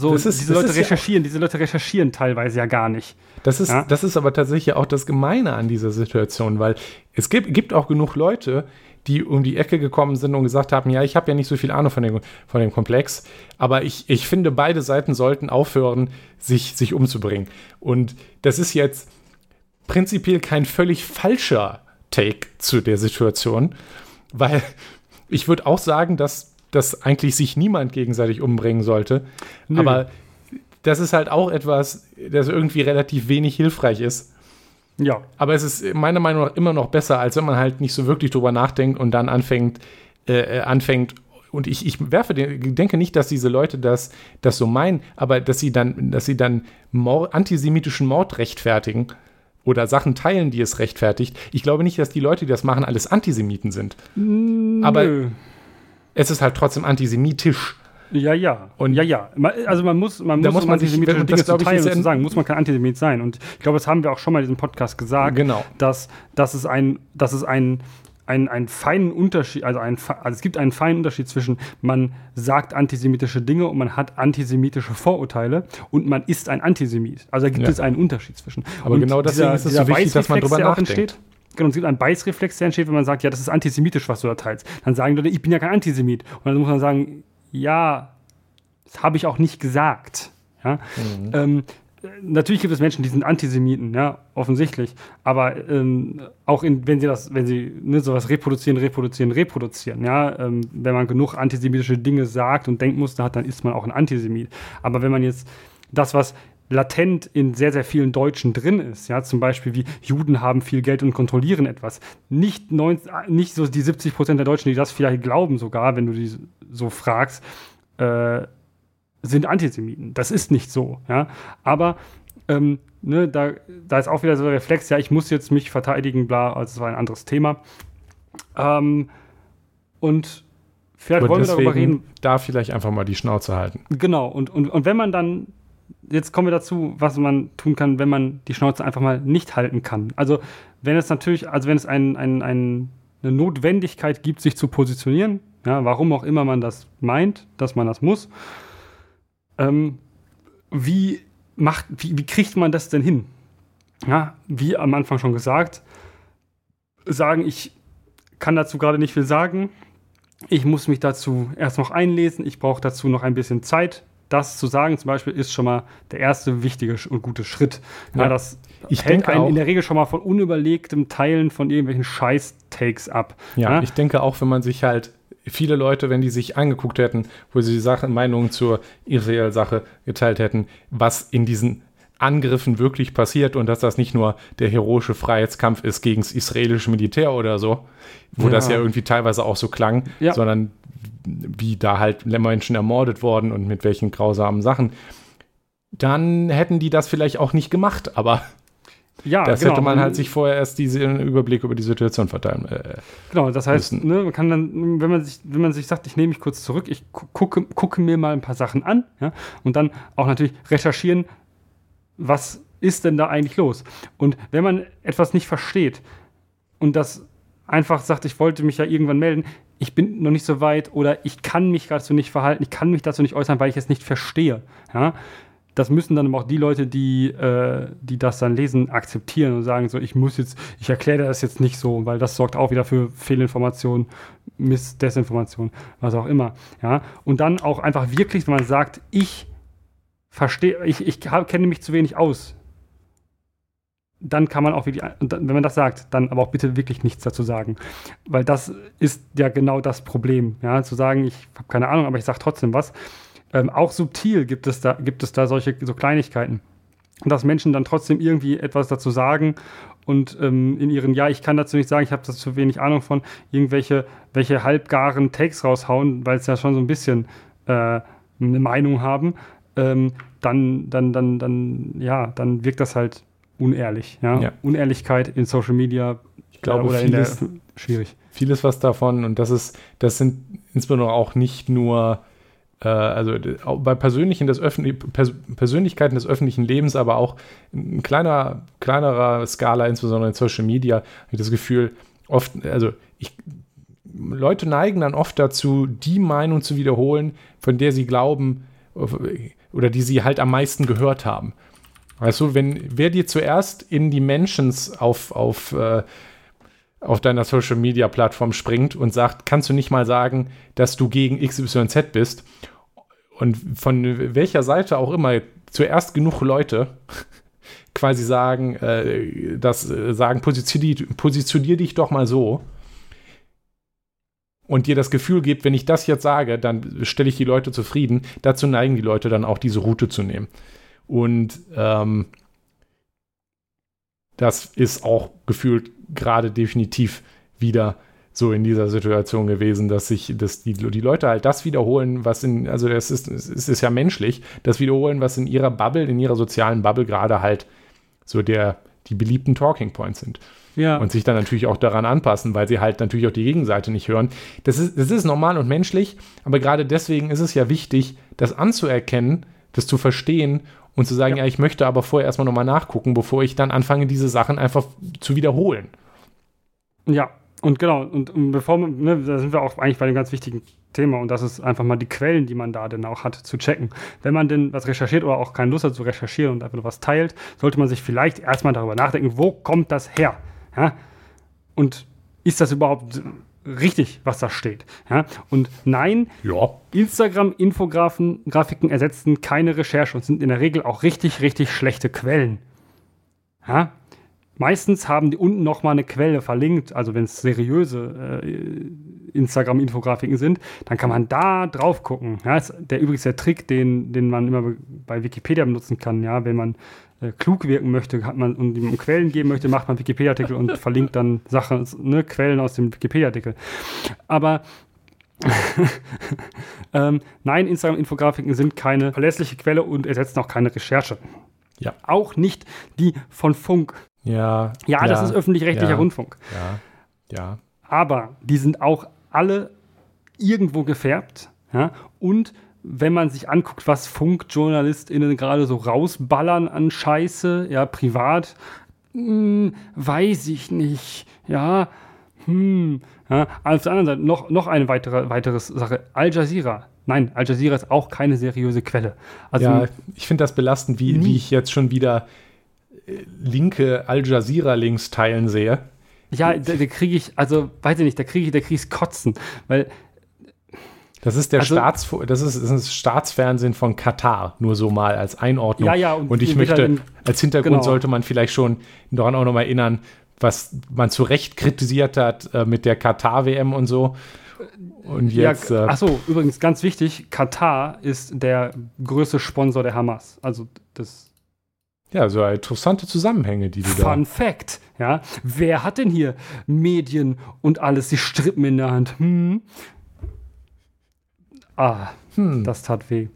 Leute recherchieren teilweise ja gar nicht. Das ist aber tatsächlich auch das Gemeine an dieser Situation, weil es gibt auch genug Leute, die um die Ecke gekommen sind und gesagt haben, ja, ich habe ja nicht so viel Ahnung von dem Komplex, aber ich finde, beide Seiten sollten aufhören, sich umzubringen. Und das ist jetzt prinzipiell kein völlig falscher Take zu der Situation, weil ich würde auch sagen, dass eigentlich sich niemand gegenseitig umbringen sollte. Nö. Aber das ist halt auch etwas, das irgendwie relativ wenig hilfreich ist. Ja. Aber es ist meiner Meinung nach immer noch besser, als wenn man halt nicht so wirklich drüber nachdenkt und dann anfängt. Und denke nicht, dass diese Leute das so meinen, aber dass sie dann antisemitischen Mord rechtfertigen oder Sachen teilen, die es rechtfertigt. Ich glaube nicht, dass die Leute, die das machen, alles Antisemiten sind. Nö. Aber es ist halt trotzdem antisemitisch. Ja. Also man muss antisemitische Dinge zu teilen und zu sagen, muss man kein Antisemit sein. Und ich glaube, das haben wir auch schon mal in diesem Podcast gesagt, genau. dass es einen feinen Unterschied, also es gibt einen feinen Unterschied zwischen, man sagt antisemitische Dinge und man hat antisemitische Vorurteile und man ist ein Antisemit. Also da gibt es einen Unterschied zwischen. Aber und genau deswegen ist es so wichtig, dass man drüber nachdenkt. Genau, es gibt einen Beißreflex, der entsteht, wenn man sagt, ja, das ist antisemitisch, was du da teilst. Dann sagen die Leute, ich bin ja kein Antisemit. Und dann muss man sagen, ja, das habe ich auch nicht gesagt. Ja? Mhm. Natürlich gibt es Menschen, die sind Antisemiten, ja, offensichtlich. Aber wenn sie sowas reproduzieren, ja, wenn man genug antisemitische Dinge sagt und Denkmuster hat, dann ist man auch ein Antisemit. Aber wenn man jetzt das, was latent in sehr, sehr vielen Deutschen drin ist, ja, zum Beispiel wie Juden haben viel Geld und kontrollieren etwas. Nicht so die 70% der Deutschen, die das vielleicht glauben sogar, wenn du die so fragst, sind Antisemiten. Das ist nicht so, ja. Aber da ist auch wieder so der Reflex, ja, ich muss jetzt mich verteidigen, bla, also das war ein anderes Thema. Und vielleicht wollen wir darüber reden. Da vielleicht einfach mal die Schnauze halten. Genau, und wenn man dann jetzt kommen wir dazu, was man tun kann, wenn man die Schnauze einfach mal nicht halten kann. Also wenn es natürlich, eine Notwendigkeit gibt, sich zu positionieren, ja, warum auch immer man das meint, dass man das muss, wie kriegt man das denn hin? Ja, wie am Anfang schon gesagt, sagen, ich kann dazu gerade nicht viel sagen, ich muss mich dazu erst noch einlesen, ich brauche dazu noch ein bisschen Zeit. Das zu sagen zum Beispiel ist schon mal der erste wichtige und gute Schritt. Ja, das hält einen in der Regel schon mal von unüberlegtem Teilen von irgendwelchen Scheiß-Takes ab. Ja, ich denke auch, wenn man sich halt viele Leute, wenn die sich angeguckt hätten, wo sie die Meinungen zur Israel-Sache geteilt hätten, was in diesen Angriffen wirklich passiert und dass das nicht nur der heroische Freiheitskampf ist gegen das israelische Militär oder so, wo das ja irgendwie teilweise auch so klang, sondern wie da halt Menschen ermordet worden und mit welchen grausamen Sachen, dann hätten die das vielleicht auch nicht gemacht, aber hätte man halt sich vorher erst diesen Überblick über die Situation verteilen Genau, das heißt, ne, man kann dann, wenn man sich sagt, ich nehme mich kurz zurück, ich gucke mir mal ein paar Sachen an, ja, und dann auch natürlich recherchieren, was ist denn da eigentlich los? Und wenn man etwas nicht versteht und das einfach sagt, ich wollte mich ja irgendwann melden, ich bin noch nicht so weit oder ich kann mich dazu nicht verhalten, ich kann mich dazu nicht äußern, weil ich es nicht verstehe. Ja? Das müssen dann auch die Leute, die das dann lesen, akzeptieren und sagen so, ich erkläre das jetzt nicht so, weil das sorgt auch wieder für Fehlinformationen, Desinformation, was auch immer. Ja? Und dann auch einfach wirklich, wenn man sagt, ich verstehe, ich kenne mich zu wenig aus, dann kann man auch wirklich, wenn man das sagt, dann aber auch bitte wirklich nichts dazu sagen. Weil das ist ja genau das Problem. Ja? Zu sagen, ich habe keine Ahnung, aber ich sage trotzdem was. Auch subtil gibt es da solche so Kleinigkeiten. Dass Menschen dann trotzdem irgendwie etwas dazu sagen und in ihren, ich kann dazu nicht sagen, ich habe dazu zu wenig Ahnung von, welche halbgaren Takes raushauen, weil es ja schon so ein bisschen eine Meinung haben, dann wirkt das halt unehrlich. Ja? Ja. Unehrlichkeit in Social Media, ich glaube, oder vieles, in der, schwierig. Vieles was davon, und das sind insbesondere auch nicht nur bei Persönlichkeiten des öffentlichen Lebens, aber auch in kleinerer Skala, insbesondere in Social Media, habe ich das Gefühl, Leute neigen dann oft dazu, die Meinung zu wiederholen, von der sie glauben oder die sie halt am meisten gehört haben. Also wer dir zuerst in die Mentions auf deiner Social-Media-Plattform springt und sagt, kannst du nicht mal sagen, dass du gegen XYZ bist, und von welcher Seite auch immer zuerst genug Leute quasi sagen, positionier dich doch mal so, und dir das Gefühl gibt, wenn ich das jetzt sage, dann stelle ich die Leute zufrieden, dazu neigen die Leute dann auch, diese Route zu nehmen. Und das ist auch gefühlt gerade definitiv wieder so in dieser Situation gewesen, dass die Leute halt das wiederholen, es ist ja menschlich, das wiederholen, was in ihrer Bubble, in ihrer sozialen Bubble gerade halt so die beliebten Talking Points sind. Ja. Und sich dann natürlich auch daran anpassen, weil sie halt natürlich auch die Gegenseite nicht hören. Das ist normal und menschlich, aber gerade deswegen ist es ja wichtig, das anzuerkennen, das zu verstehen und zu sagen, ja, ich möchte aber vorher erstmal nochmal nachgucken, bevor ich dann anfange, diese Sachen einfach zu wiederholen. Ja, und genau, und bevor man, da sind wir auch eigentlich bei dem ganz wichtigen Thema, und das ist einfach mal die Quellen, die man da denn auch hat, zu checken. Wenn man denn was recherchiert oder auch keine Lust hat zu recherchieren und einfach nur was teilt, sollte man sich vielleicht erstmal darüber nachdenken, wo kommt das her? Ja? Und ist das überhaupt richtig, was da steht. Ja? Und nein, Instagram-Infografiken ersetzen keine Recherche und sind in der Regel auch richtig, richtig schlechte Quellen. Ja? Meistens haben die unten nochmal eine Quelle verlinkt, also wenn es seriöse Instagram-Infografiken sind, dann kann man da drauf gucken. Ja? Das ist übrigens der Trick, den man immer bei Wikipedia benutzen kann, ja? Wenn man klug wirken möchte, hat man, und ihm Quellen geben möchte, macht man Wikipedia-Artikel und verlinkt dann Sachen, Quellen aus dem Wikipedia-Artikel. Aber nein, Instagram-Infografiken sind keine verlässliche Quelle und ersetzen auch keine Recherche. Ja. Auch nicht die von Funk. Ja. Ja, das ist öffentlich-rechtlicher Rundfunk. Ja. Ja. Aber die sind auch alle irgendwo gefärbt, ja, und wenn man sich anguckt, was FunkjournalistInnen gerade so rausballern an Scheiße, ja, privat, weiß ich nicht, ja, Ja, auf der anderen Seite noch eine weitere Sache. Al Jazeera. Nein, Al Jazeera ist auch keine seriöse Quelle. Also, ja, ich finde das belastend, wie ich jetzt schon wieder linke Al Jazeera-Links teilen sehe. Ja, da kriege ich, also weiß ich nicht, da kriege ich Kotzen, weil das ist das ist Staatsfernsehen von Katar, nur so mal als Einordnung. Ja, und ich möchte als Hintergrund sollte man vielleicht schon daran auch noch mal erinnern, was man zu Recht kritisiert hat mit der Katar-WM und so. Und jetzt, ja, achso, übrigens ganz wichtig, Katar ist der größte Sponsor der Hamas. Also das. Ja, so interessante Zusammenhänge, die du da. Fun Fact, ja. Wer hat denn hier Medien und alles, die Strippen in der Hand? Das tat weh.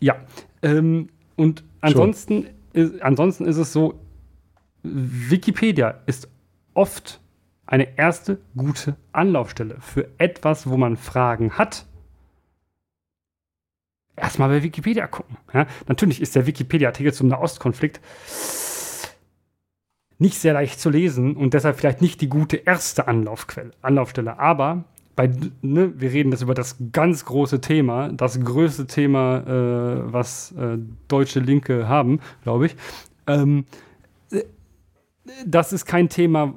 Ja. Und ansonsten ist es so, Wikipedia ist oft eine erste gute Anlaufstelle für etwas, wo man Fragen hat. Erstmal bei Wikipedia gucken. Ja? Natürlich ist der Wikipedia-Artikel zum Nahostkonflikt nicht sehr leicht zu lesen und deshalb vielleicht nicht die gute erste Anlaufstelle. Aber wir reden jetzt über das ganz große Thema, das größte Thema, was deutsche Linke haben, glaube ich. Das ist kein Thema,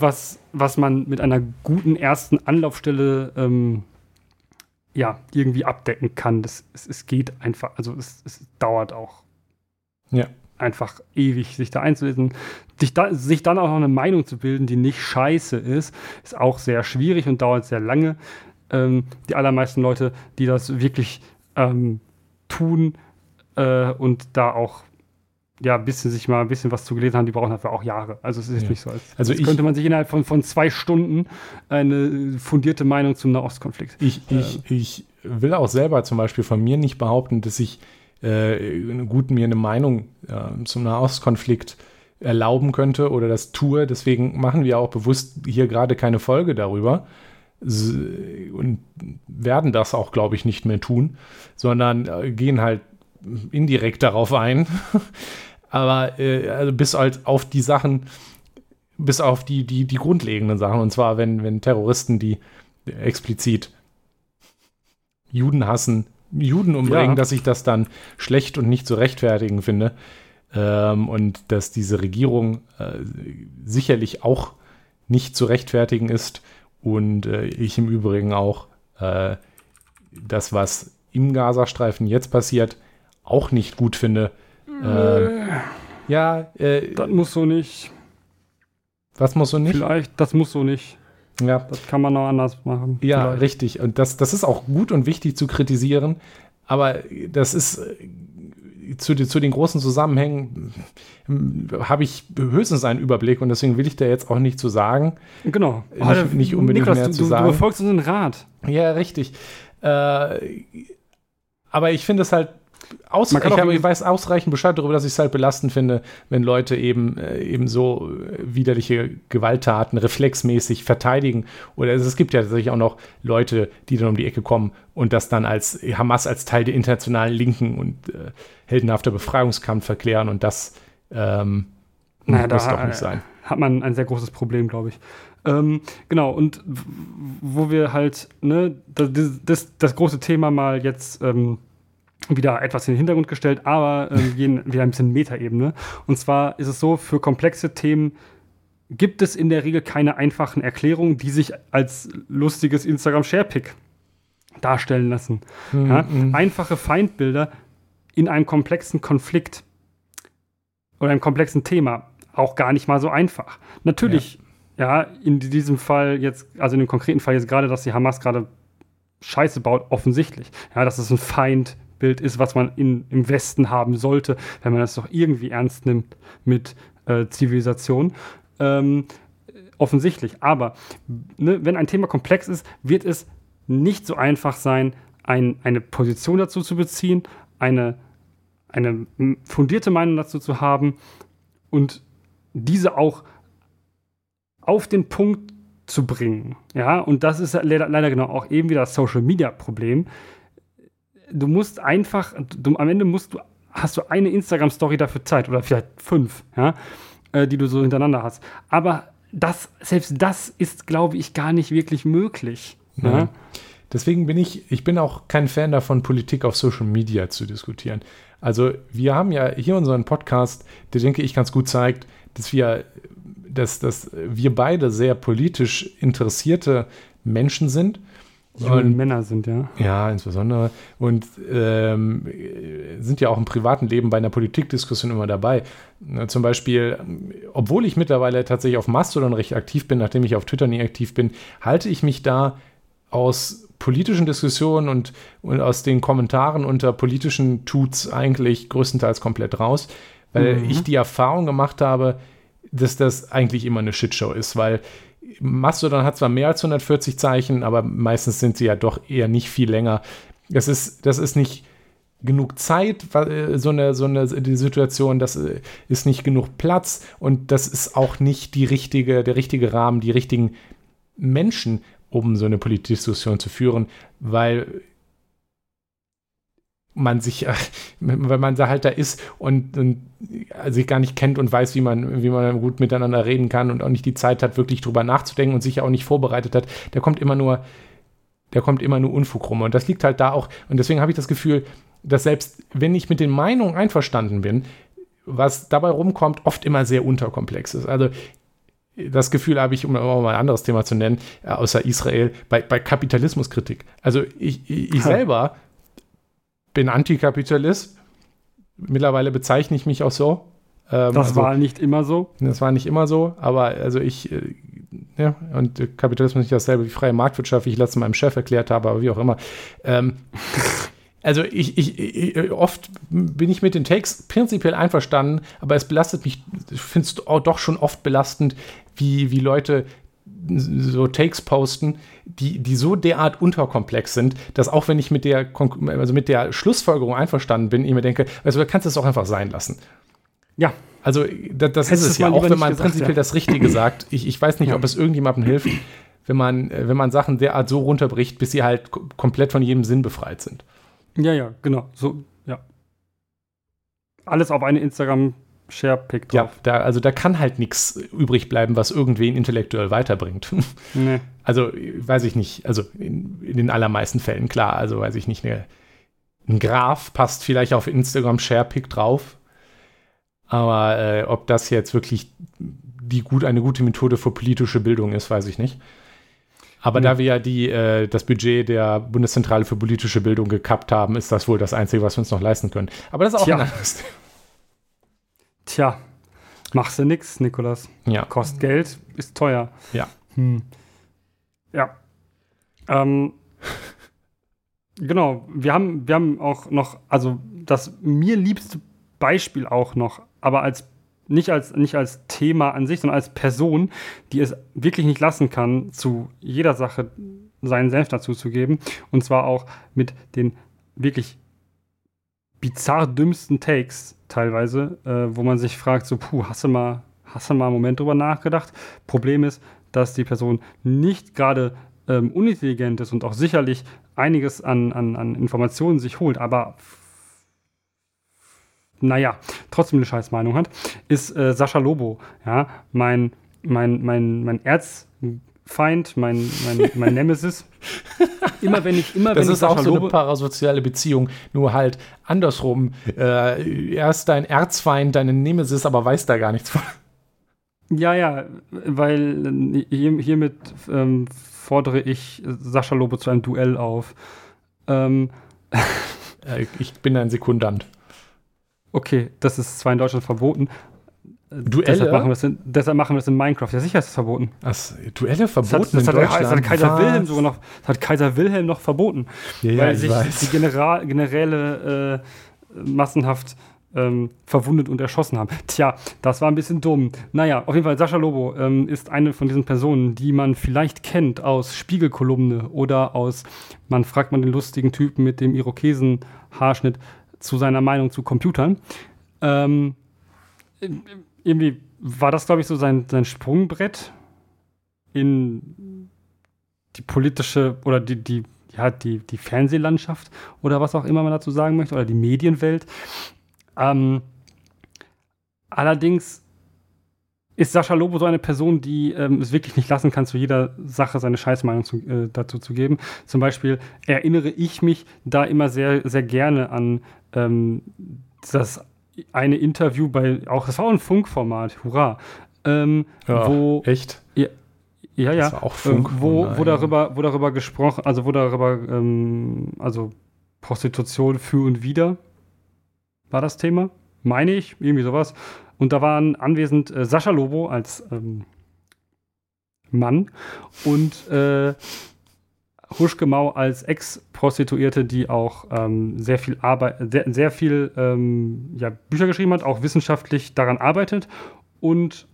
was man mit einer guten ersten Anlaufstelle irgendwie abdecken kann. Es geht einfach, also es dauert auch einfach ewig, sich da einzulesen. Sich dann auch noch eine Meinung zu bilden, die nicht scheiße ist auch sehr schwierig und dauert sehr lange. Die allermeisten Leute, die das wirklich tun und da auch ein bisschen was zu gelesen haben, die brauchen dafür auch Jahre. Also es ist nicht so. Könnte man sich innerhalb von 2 Stunden eine fundierte Meinung zum Nahostkonflikt. Ich will auch selber zum Beispiel von mir nicht behaupten, dass ich mir eine Meinung zum Nahostkonflikt erlauben könnte oder das tue. Deswegen machen wir auch bewusst hier gerade keine Folge darüber und werden das auch, glaube ich, nicht mehr tun, sondern gehen halt indirekt darauf ein, aber bis auf die grundlegenden Sachen, und zwar wenn Terroristen, die explizit Juden hassen, Juden umbringen, dass ich das dann schlecht und nicht zu rechtfertigen finde, und dass diese Regierung sicherlich auch nicht zu rechtfertigen ist, und ich im Übrigen auch das, was im Gazastreifen jetzt passiert, auch nicht gut finde. Das muss so nicht. Was muss so nicht? Vielleicht, das muss so nicht. Ja. Das kann man auch anders machen. Ja, vielleicht. Richtig. Und das ist auch gut und wichtig zu kritisieren, aber das ist zu den großen Zusammenhängen habe ich höchstens einen Überblick, und deswegen will ich da jetzt auch nicht zu sagen. Genau. Nicht unbedingt Nicolas, mehr zu sagen. Du befolgst unseren Rat. Ja, richtig. Aber ich finde es halt ich weiß ausreichend Bescheid darüber, dass ich es halt belastend finde, wenn Leute eben so widerliche Gewalttaten reflexmäßig verteidigen. Oder es gibt ja tatsächlich auch noch Leute, die dann um die Ecke kommen und das dann als Hamas als Teil der internationalen Linken und heldenhafter Befreiungskampf erklären. Und das muss doch nicht sein. Hat man ein sehr großes Problem, glaube ich. Genau, und wo wir halt das große Thema mal jetzt wieder etwas in den Hintergrund gestellt, aber gehen wieder ein bisschen Metaebene. Und zwar ist es so, für komplexe Themen gibt es in der Regel keine einfachen Erklärungen, die sich als lustiges Instagram-Sharepic darstellen lassen. Ja? Einfache Feindbilder in einem komplexen Konflikt oder einem komplexen Thema, auch gar nicht mal so einfach. Natürlich, in diesem Fall jetzt, also in dem konkreten Fall jetzt gerade, dass die Hamas gerade Scheiße baut, offensichtlich. Ja, das ist ein Feindbild ist, was man im Westen haben sollte, wenn man das doch irgendwie ernst nimmt mit Zivilisation. Offensichtlich. Aber wenn ein Thema komplex ist, wird es nicht so einfach sein, eine Position dazu zu beziehen, eine fundierte Meinung dazu zu haben und diese auch auf den Punkt zu bringen. Ja, und das ist leider genau auch eben wieder das Social-Media-Problem. du musst einfach, am Ende hast du eine Instagram-Story dafür Zeit oder vielleicht 5, ja, die du so hintereinander hast. Aber selbst das ist, glaube ich, gar nicht wirklich möglich. Mhm. Ja? Deswegen bin ich auch kein Fan davon, Politik auf Social Media zu diskutieren. Also wir haben ja hier unseren Podcast, der, denke ich, ganz gut zeigt, dass wir beide sehr politisch interessierte Menschen sind. Und Männer sind, ja. Ja, insbesondere. Und sind ja auch im privaten Leben bei einer Politikdiskussion immer dabei. Zum Beispiel, obwohl ich mittlerweile tatsächlich auf Mastodon recht aktiv bin, nachdem ich auf Twitter nie aktiv bin, halte ich mich da aus politischen Diskussionen und aus den Kommentaren unter politischen Tuts eigentlich größtenteils komplett raus, weil ich die Erfahrung gemacht habe, dass das eigentlich immer eine Shitshow ist, weil Mastodon hat zwar mehr als 140 Zeichen, aber meistens sind sie ja doch eher nicht viel länger. Das ist nicht genug Zeit, die Situation, das ist nicht genug Platz und das ist auch nicht der richtige Rahmen, die richtigen Menschen, um so eine Politikdiskussion zu führen, weil man da halt da ist und sich gar nicht kennt und weiß, wie man gut miteinander reden kann und auch nicht die Zeit hat, wirklich drüber nachzudenken und sich auch nicht vorbereitet hat, der kommt immer nur Unfug rum. Und das liegt halt da auch. Und deswegen habe ich das Gefühl, dass selbst wenn ich mit den Meinungen einverstanden bin, was dabei rumkommt, oft immer sehr unterkomplex ist. Also das Gefühl habe ich, um auch mal ein anderes Thema zu nennen, außer Israel, bei Kapitalismuskritik. Also ich selber bin Antikapitalist. Mittlerweile bezeichne ich mich auch so. War nicht immer so. Das war nicht immer so, aber also und Kapitalismus ist nicht dasselbe wie freie Marktwirtschaft, wie ich letztens meinem Chef erklärt habe, aber wie auch immer. Also oft bin ich mit den Takes prinzipiell einverstanden, aber es belastet mich, ich finde es doch schon oft belastend, wie Leute so Takes posten, die so derart unterkomplex sind, dass auch wenn ich mit der Schlussfolgerung einverstanden bin, ich mir denke, also du kannst es auch einfach sein lassen. Ja. Also das ist es ja, auch wenn man prinzipiell das Richtige sagt. Ich weiß nicht, ob es irgendjemandem hilft, wenn man Sachen derart so runterbricht, bis sie halt komplett von jedem Sinn befreit sind. Ja, ja, genau. So, ja. Alles auf eine Instagram- Share-Pick drauf. Ja, da kann halt nichts übrig bleiben, was irgendwen intellektuell weiterbringt. Nee. Also, weiß ich nicht, also in den allermeisten Fällen, klar, also weiß ich nicht, ein Graph passt vielleicht auf Instagram Share-Pick drauf, aber ob das jetzt wirklich eine gute Methode für politische Bildung ist, weiß ich nicht. Aber da wir ja das Budget der Bundeszentrale für politische Bildung gekappt haben, ist das wohl das Einzige, was wir uns noch leisten können. Aber das ist auch ein anderes Thema. Tja, machst du nix, Nicolas. Ja. Kostet Geld, ist teuer. Ja. Ja. Genau, wir haben auch noch, also das mir liebste Beispiel auch noch, aber nicht als Thema an sich, sondern als Person, die es wirklich nicht lassen kann, zu jeder Sache seinen Senf dazu zu geben. Und zwar auch mit den wirklich bizarr dümmsten Takes teilweise, wo man sich fragt, so, hast du mal einen Moment drüber nachgedacht? Problem ist, dass die Person nicht gerade unintelligent ist und auch sicherlich einiges an Informationen sich holt, aber naja, trotzdem eine scheiß Meinung hat, ist Sascha Lobo, ja, mein Erzfeind, mein Nemesis. Das ist auch so eine parasoziale Beziehung, nur halt andersrum. Er ist dein Erzfeind, deine Nemesis, aber weiß da gar nichts von. Ja, weil hiermit fordere ich Sascha Lobo zu einem Duell auf. Ich bin ein Sekundant. Okay, das ist zwar in Deutschland verboten. Duelle? Deshalb machen wir das in Minecraft. Ja, sicher ist es verboten. Also, Duelle verboten in Deutschland? Das hat Kaiser Wilhelm noch verboten. Ja, weil sich die Generäle massenhaft verwundet und erschossen haben. Tja, das war ein bisschen dumm. Naja, auf jeden Fall, Sascha Lobo ist eine von diesen Personen, die man vielleicht kennt aus Spiegelkolumne oder aus, man fragt mal den lustigen Typen mit dem Irokesen-Haarschnitt zu seiner Meinung zu Computern. Irgendwie war das, glaube ich, so sein Sprungbrett in die politische oder die ja, die Fernsehlandschaft oder was auch immer man dazu sagen möchte, oder die Medienwelt. Allerdings ist Sascha Lobo so eine Person, die es wirklich nicht lassen kann, zu jeder Sache seine Scheißmeinung dazu zu geben. Zum Beispiel erinnere ich mich da immer sehr, sehr gerne an das eine Interview das war auch ein Funkformat, hurra. Wo echt? Ja. Das war auch Funk, wo darüber gesprochen, also wo darüber, also Prostitution für und wider war das Thema, meine ich, irgendwie sowas. Und da waren anwesend Sascha Lobo als Mann und Huschke Mau als Ex-Prostituierte, die auch sehr viel Arbeit, sehr viel Bücher geschrieben hat, auch wissenschaftlich daran arbeitet und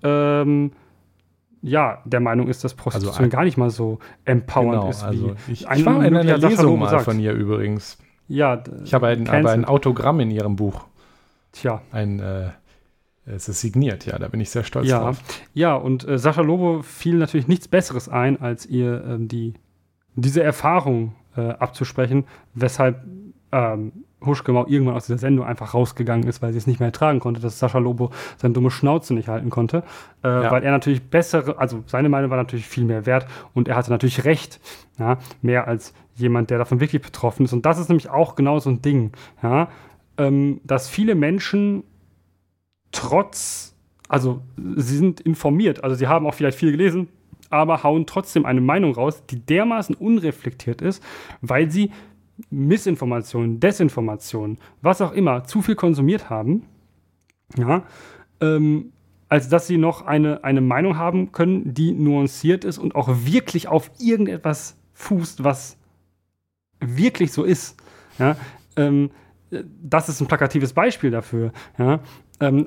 der Meinung ist, dass Prostitution gar nicht mal so empowernd ist. Also ich war in einer Lesung mal von ihr übrigens. Ja, ich habe ein Autogramm in ihrem Buch. Tja. Es ist signiert, ja, da bin ich sehr stolz drauf. Ja, und Sascha Lobo fiel natürlich nichts Besseres ein, als ihr diese Erfahrung abzusprechen, weshalb Huschke Mau irgendwann aus dieser Sendung einfach rausgegangen ist, weil sie es nicht mehr ertragen konnte, dass Sascha Lobo seine dumme Schnauze nicht halten konnte, weil er natürlich seine Meinung war natürlich viel mehr wert und er hatte natürlich recht, ja, mehr als jemand, der davon wirklich betroffen ist. Und das ist nämlich auch genau so ein Ding, ja, dass viele Menschen sie sind informiert, also sie haben auch vielleicht viel gelesen, aber hauen trotzdem eine Meinung raus, die dermaßen unreflektiert ist, weil sie Missinformationen, Desinformationen, was auch immer, zu viel konsumiert haben, ja, als dass sie noch eine Meinung haben können, die nuanciert ist und auch wirklich auf irgendetwas fußt, was wirklich so ist. Ja, das ist ein plakatives Beispiel dafür. Ja,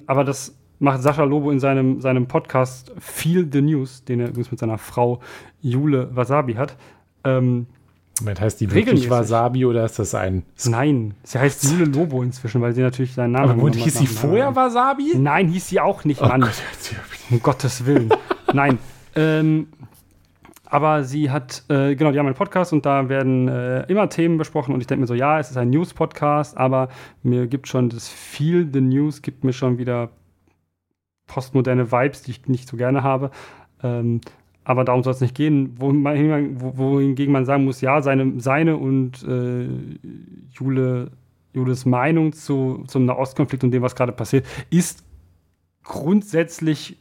aber das macht Sascha Lobo in seinem Podcast Feel the News, den er übrigens mit seiner Frau Jule Wasabi hat, Moment, heißt die wirklich Wasabi oder ist das ein... Nein, sie heißt Jule Lobo inzwischen, weil sie natürlich seinen Namen... Aber und hieß sie vorher Wasabi? Nein, hieß sie auch nicht, Mann. Um Gottes Willen. Nein. Aber sie hat, die haben einen Podcast und da werden immer Themen besprochen und ich denke mir so, ja, es ist ein News-Podcast, aber mir gibt schon das Feel the News, gibt mir schon wieder postmoderne Vibes, die ich nicht so gerne habe. Aber darum soll es nicht gehen, wohingegen man sagen muss, ja, seine und Jules Meinung zum Nahostkonflikt und dem, was gerade passiert, ist grundsätzlich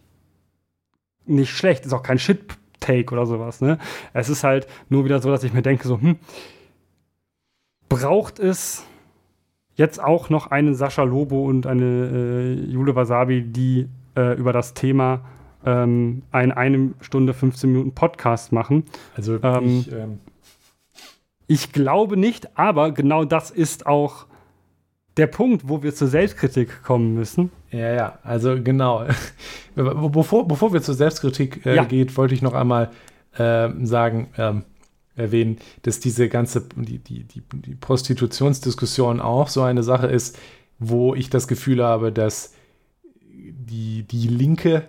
nicht schlecht. Ist auch kein Shit-Take oder sowas. Ne? Es ist halt nur wieder so, dass ich mir denke, so, braucht es jetzt auch noch einen Sascha Lobo und eine Jule Wasabi, die über das Thema eine Stunde 15 Minuten Podcast machen. Also ich glaube nicht, aber genau das ist auch der Punkt, wo wir zur Selbstkritik kommen müssen. Ja, also genau. Bevor wir zur Selbstkritik geht, wollte ich noch einmal erwähnen, dass diese ganze die Prostitutionsdiskussion auch so eine Sache ist, wo ich das Gefühl habe, dass die Linke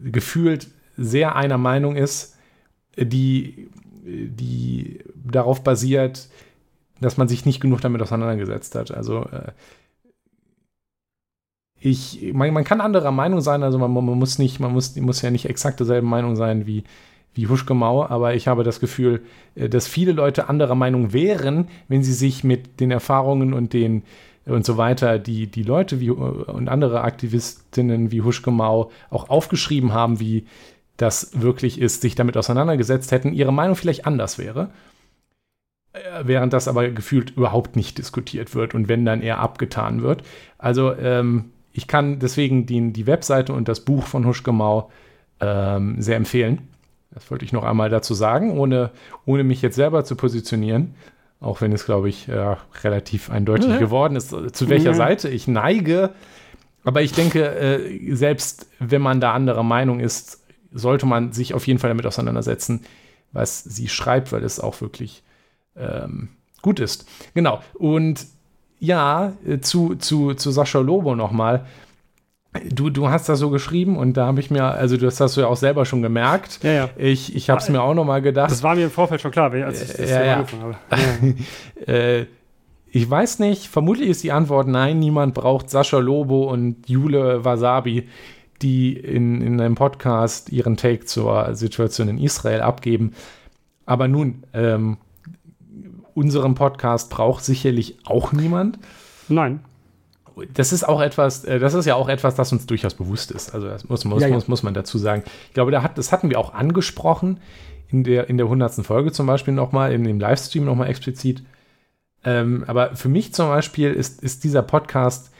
gefühlt sehr einer Meinung ist, die darauf basiert, dass man sich nicht genug damit auseinandergesetzt hat. Also man kann anderer Meinung sein, also man muss ja nicht exakt derselben Meinung sein wie Huschke Mau, aber ich habe das Gefühl, dass viele Leute anderer Meinung wären, wenn sie sich mit den Erfahrungen und den und so weiter, die Leute und andere Aktivistinnen wie Huschke Mau auch aufgeschrieben haben, wie das wirklich ist, sich damit auseinandergesetzt hätten, ihre Meinung vielleicht anders wäre, während das aber gefühlt überhaupt nicht diskutiert wird und wenn, dann eher abgetan wird. Also ich kann deswegen die Webseite und das Buch von Huschke Mau sehr empfehlen. Das wollte ich noch einmal dazu sagen, ohne mich jetzt selber zu positionieren. Auch wenn es, glaube ich, relativ eindeutig geworden ist, zu welcher Seite ich neige. Aber ich denke, selbst wenn man da anderer Meinung ist, sollte man sich auf jeden Fall damit auseinandersetzen, was sie schreibt, weil es auch wirklich gut ist. Genau. Und ja, zu Sascha Lobo nochmal. Du hast das so geschrieben und da habe ich mir, also das hast du ja auch selber schon gemerkt. Ja, ja. Ich habe es mir auch nochmal gedacht. Das war mir im Vorfeld schon klar, als ich das angefangen habe. Ja. Ich weiß nicht, vermutlich ist die Antwort nein, niemand braucht Sascha Lobo und Jule Wasabi, die in einem Podcast ihren Take zur Situation in Israel abgeben. Aber nun, unseren Podcast braucht sicherlich auch niemand. Nein. Das ist ja auch etwas, das uns durchaus bewusst ist. Also das muss man dazu sagen. Ich glaube, das hatten wir auch angesprochen in der 100. Folge zum Beispiel nochmal, in dem Livestream nochmal explizit. Aber für mich zum Beispiel ist dieser Podcast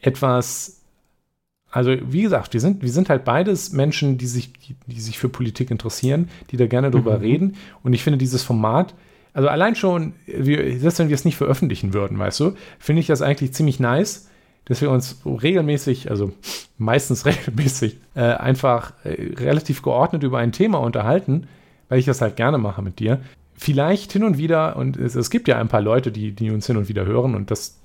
etwas, also wie gesagt, wir sind halt beides Menschen, die sich für Politik interessieren, die da gerne drüber reden. Und ich finde dieses Format, also allein schon, selbst wenn wir es nicht veröffentlichen würden, weißt du, finde ich das eigentlich ziemlich nice, dass wir uns regelmäßig, also meistens regelmäßig, einfach relativ geordnet über ein Thema unterhalten, weil ich das halt gerne mache mit dir. Vielleicht hin und wieder, und es gibt ja ein paar Leute, die uns hin und wieder hören, und das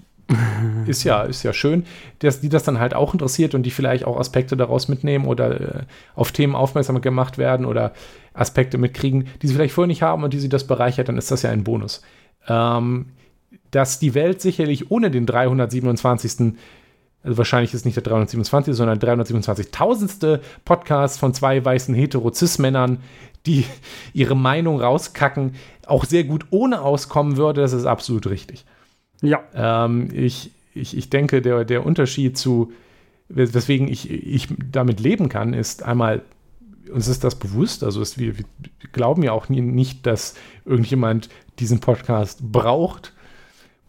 ist ja schön, dass die das dann halt auch interessiert und die vielleicht auch Aspekte daraus mitnehmen oder auf Themen aufmerksam gemacht werden oder Aspekte mitkriegen, die sie vielleicht vorher nicht haben und die sie das bereichert, dann ist das ja ein Bonus. Dass die Welt sicherlich ohne den 327., also wahrscheinlich ist nicht der 327., sondern 327.000. Podcast von zwei weißen Hetero-Cis-Männern, die ihre Meinung rauskacken, auch sehr gut ohne auskommen würde, das ist absolut richtig. Ja. Ich denke, der Unterschied zu, weswegen ich damit leben kann, ist einmal, uns ist das bewusst, also wir glauben ja auch nicht, dass irgendjemand diesen Podcast braucht.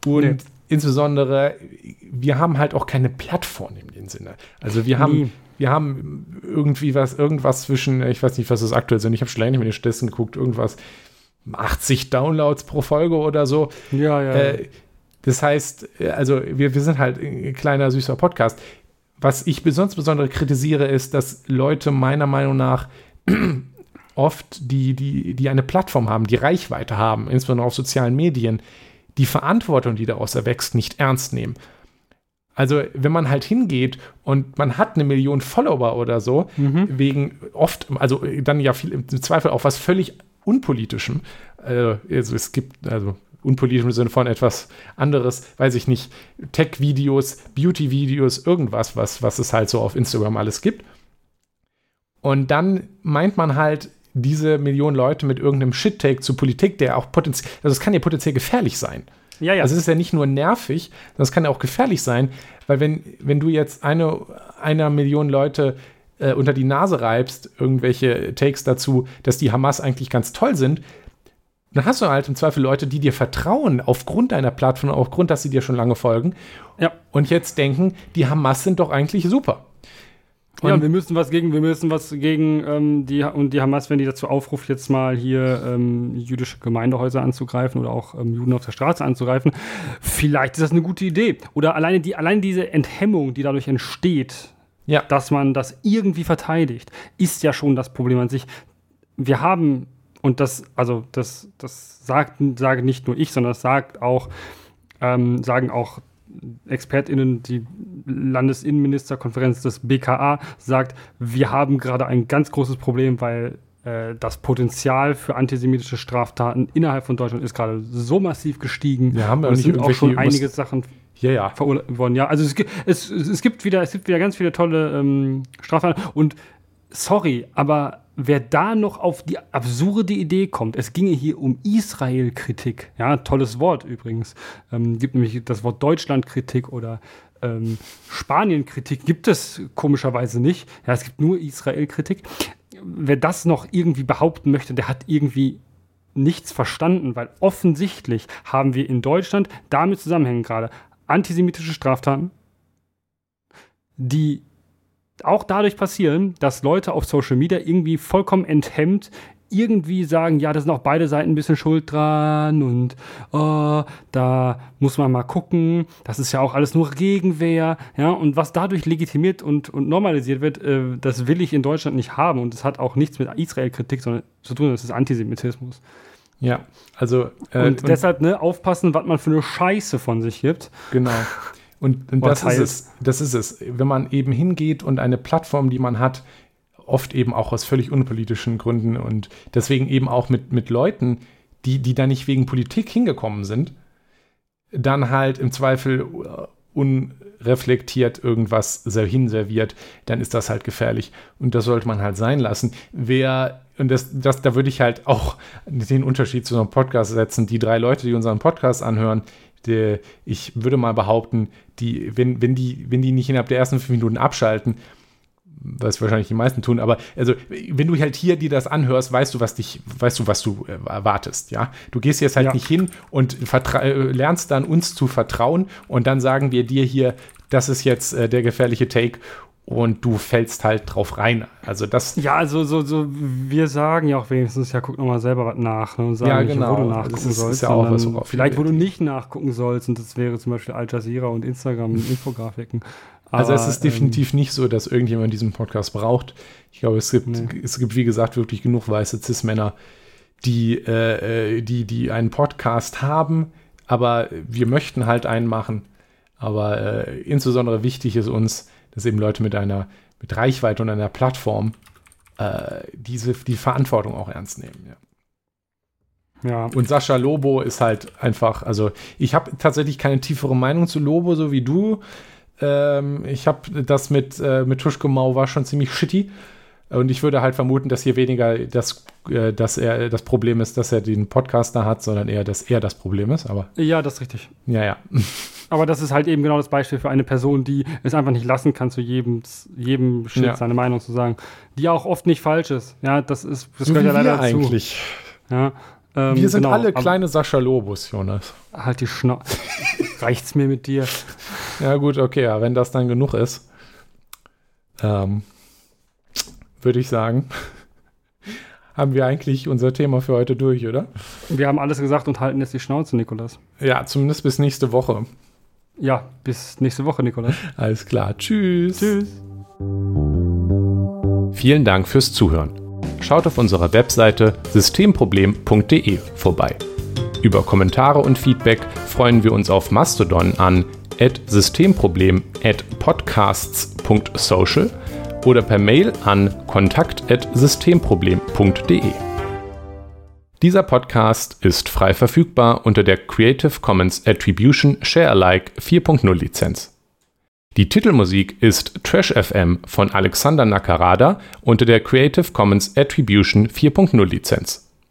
Und insbesondere, wir haben halt auch keine Plattform in dem Sinne. Also wir haben irgendwie irgendwas zwischen, ich weiß nicht, was das aktuell sind, ich habe schon lange nicht mehr den Stessen geguckt, irgendwas 80 Downloads pro Folge oder so. Ja. Das heißt, also wir sind halt ein kleiner, süßer Podcast. Was ich besonders kritisiere, ist, dass Leute meiner Meinung nach oft, die eine Plattform haben, die Reichweite haben, insbesondere auf sozialen Medien, die Verantwortung, die daraus erwächst, nicht ernst nehmen. Also wenn man halt hingeht und man hat 1 Million Follower oder so, wegen oft, also dann ja viel, im Zweifel auch was völlig Unpolitischem. Also es gibt, also unpolitisch im Sinne von etwas anderes, weiß ich nicht, Tech-Videos, Beauty-Videos, irgendwas, was es halt so auf Instagram alles gibt. Und dann meint man halt, diese 1 Million Leute mit irgendeinem Shit-Take zu Politik, der auch potenziell, also es kann ja potenziell gefährlich sein. Ja. Also es ist ja nicht nur nervig, sondern es kann ja auch gefährlich sein, weil wenn du jetzt einer 1 Million Leute unter die Nase reibst, irgendwelche Takes dazu, dass die Hamas eigentlich ganz toll sind, dann hast du halt im Zweifel Leute, die dir vertrauen aufgrund deiner Plattform, aufgrund, dass sie dir schon lange folgen und jetzt denken, die Hamas sind doch eigentlich super. Und wir müssen was gegen die Hamas, wenn die dazu aufruft, jetzt mal hier jüdische Gemeindehäuser anzugreifen oder auch Juden auf der Straße anzugreifen. Vielleicht ist das eine gute Idee. Oder alleine diese Enthemmung, die dadurch entsteht, dass man das irgendwie verteidigt, ist ja schon das Problem an sich. Wir haben... Und das sage nicht nur ich, sondern das sagen auch ExpertInnen, die Landesinnenministerkonferenz des BKA sagt, wir haben gerade ein ganz großes Problem, weil das Potenzial für antisemitische Straftaten innerhalb von Deutschland ist gerade so massiv gestiegen. Wir haben ja auch schon einige Sachen verurteilt worden. Ja, also es gibt wieder ganz viele tolle Straftaten. Und sorry, aber wer da noch auf die absurde Idee kommt, es ginge hier um Israel-Kritik, tolles Wort übrigens, gibt nämlich das Wort Deutschland-Kritik oder Spanien-Kritik, gibt es komischerweise nicht, es gibt nur Israel-Kritik. Wer das noch irgendwie behaupten möchte, der hat irgendwie nichts verstanden, weil offensichtlich haben wir in Deutschland damit zusammenhängen gerade antisemitische Straftaten, die auch dadurch passieren, dass Leute auf Social Media irgendwie vollkommen enthemmt irgendwie sagen, ja, da sind auch beide Seiten ein bisschen schuld dran und da muss man mal gucken, das ist ja auch alles nur Gegenwehr, und was dadurch legitimiert und normalisiert wird, das will ich in Deutschland nicht haben und es hat auch nichts mit Israel-Kritik zu tun, das ist Antisemitismus. Ja, also... und deshalb aufpassen, was man für eine Scheiße von sich gibt. Genau. Und das ist es. Wenn man eben hingeht und eine Plattform, die man hat, oft eben auch aus völlig unpolitischen Gründen und deswegen eben auch mit Leuten, die da nicht wegen Politik hingekommen sind, dann halt im Zweifel unreflektiert irgendwas hinserviert, dann ist das halt gefährlich. Und das sollte man halt sein lassen. Da würde ich halt auch den Unterschied zu unserem Podcast setzen. Die 3 Leute, die unseren Podcast anhören, ich würde mal behaupten, wenn die nicht innerhalb der ersten 5 Minuten abschalten, was wahrscheinlich die meisten tun, aber also wenn du halt hier dir das anhörst, weißt du, was du erwartest, ja? Du gehst jetzt halt nicht hin und lernst dann uns zu vertrauen und dann sagen wir dir hier, das ist jetzt der gefährliche Take und du fällst halt drauf rein. Also das... Ja, also so wir sagen ja auch wenigstens, ja, guck nochmal selber was nach, ne, und sagen, ja, genau, wo du nachgucken sollst. Ja, auch was vielleicht, wo du nicht nachgucken sollst, und das wäre zum Beispiel Al Jazeera und Instagram und Infografiken. Also es ist definitiv nicht so, dass irgendjemand diesen Podcast braucht. Ich glaube, es gibt wie gesagt, wirklich genug weiße Cis-Männer, die einen Podcast haben, aber wir möchten halt einen machen. Aber insbesondere wichtig ist uns, dass eben Leute mit Reichweite und einer Plattform die Verantwortung auch ernst nehmen, ja. Ja. Und Sascha Lobo ist halt einfach, also ich habe tatsächlich keine tiefere Meinung zu Lobo, so wie du. Ich habe das mit Tuschke Mau war schon ziemlich shitty. Und ich würde halt vermuten, dass hier weniger dass er das Problem ist, dass er den Podcaster hat, sondern eher, dass er das Problem ist. Aber ja, das ist richtig. Ja. Aber das ist halt eben genau das Beispiel für eine Person, die es einfach nicht lassen kann, zu jedem Shit seine Meinung zu sagen, die auch oft nicht falsch ist. Ja, das gehört ja leider dazu. Eigentlich. Ja. Wir sind alle kleine Sascha Lobos, Jonas. Halt die Schnauze. Reicht's mir mit dir? Ja gut, okay, ja, wenn das dann genug ist, würde ich sagen, haben wir eigentlich unser Thema für heute durch, oder? Wir haben alles gesagt und halten jetzt die Schnauze, Nicolas. Ja, zumindest bis nächste Woche. Ja, bis nächste Woche, Nicolas. Alles klar, tschüss. Tschüss. Vielen Dank fürs Zuhören. Schaut auf unserer Webseite systemproblem.de vorbei. Über Kommentare und Feedback freuen wir uns auf Mastodon an @systemproblem@podcasts.social oder per Mail an kontakt@systemproblem.de. Dieser Podcast ist frei verfügbar unter der Creative Commons Attribution Sharealike 4.0 Lizenz. Die Titelmusik ist Trash Fm von Alexander Nakarada unter der Creative Commons Attribution 4.0 Lizenz.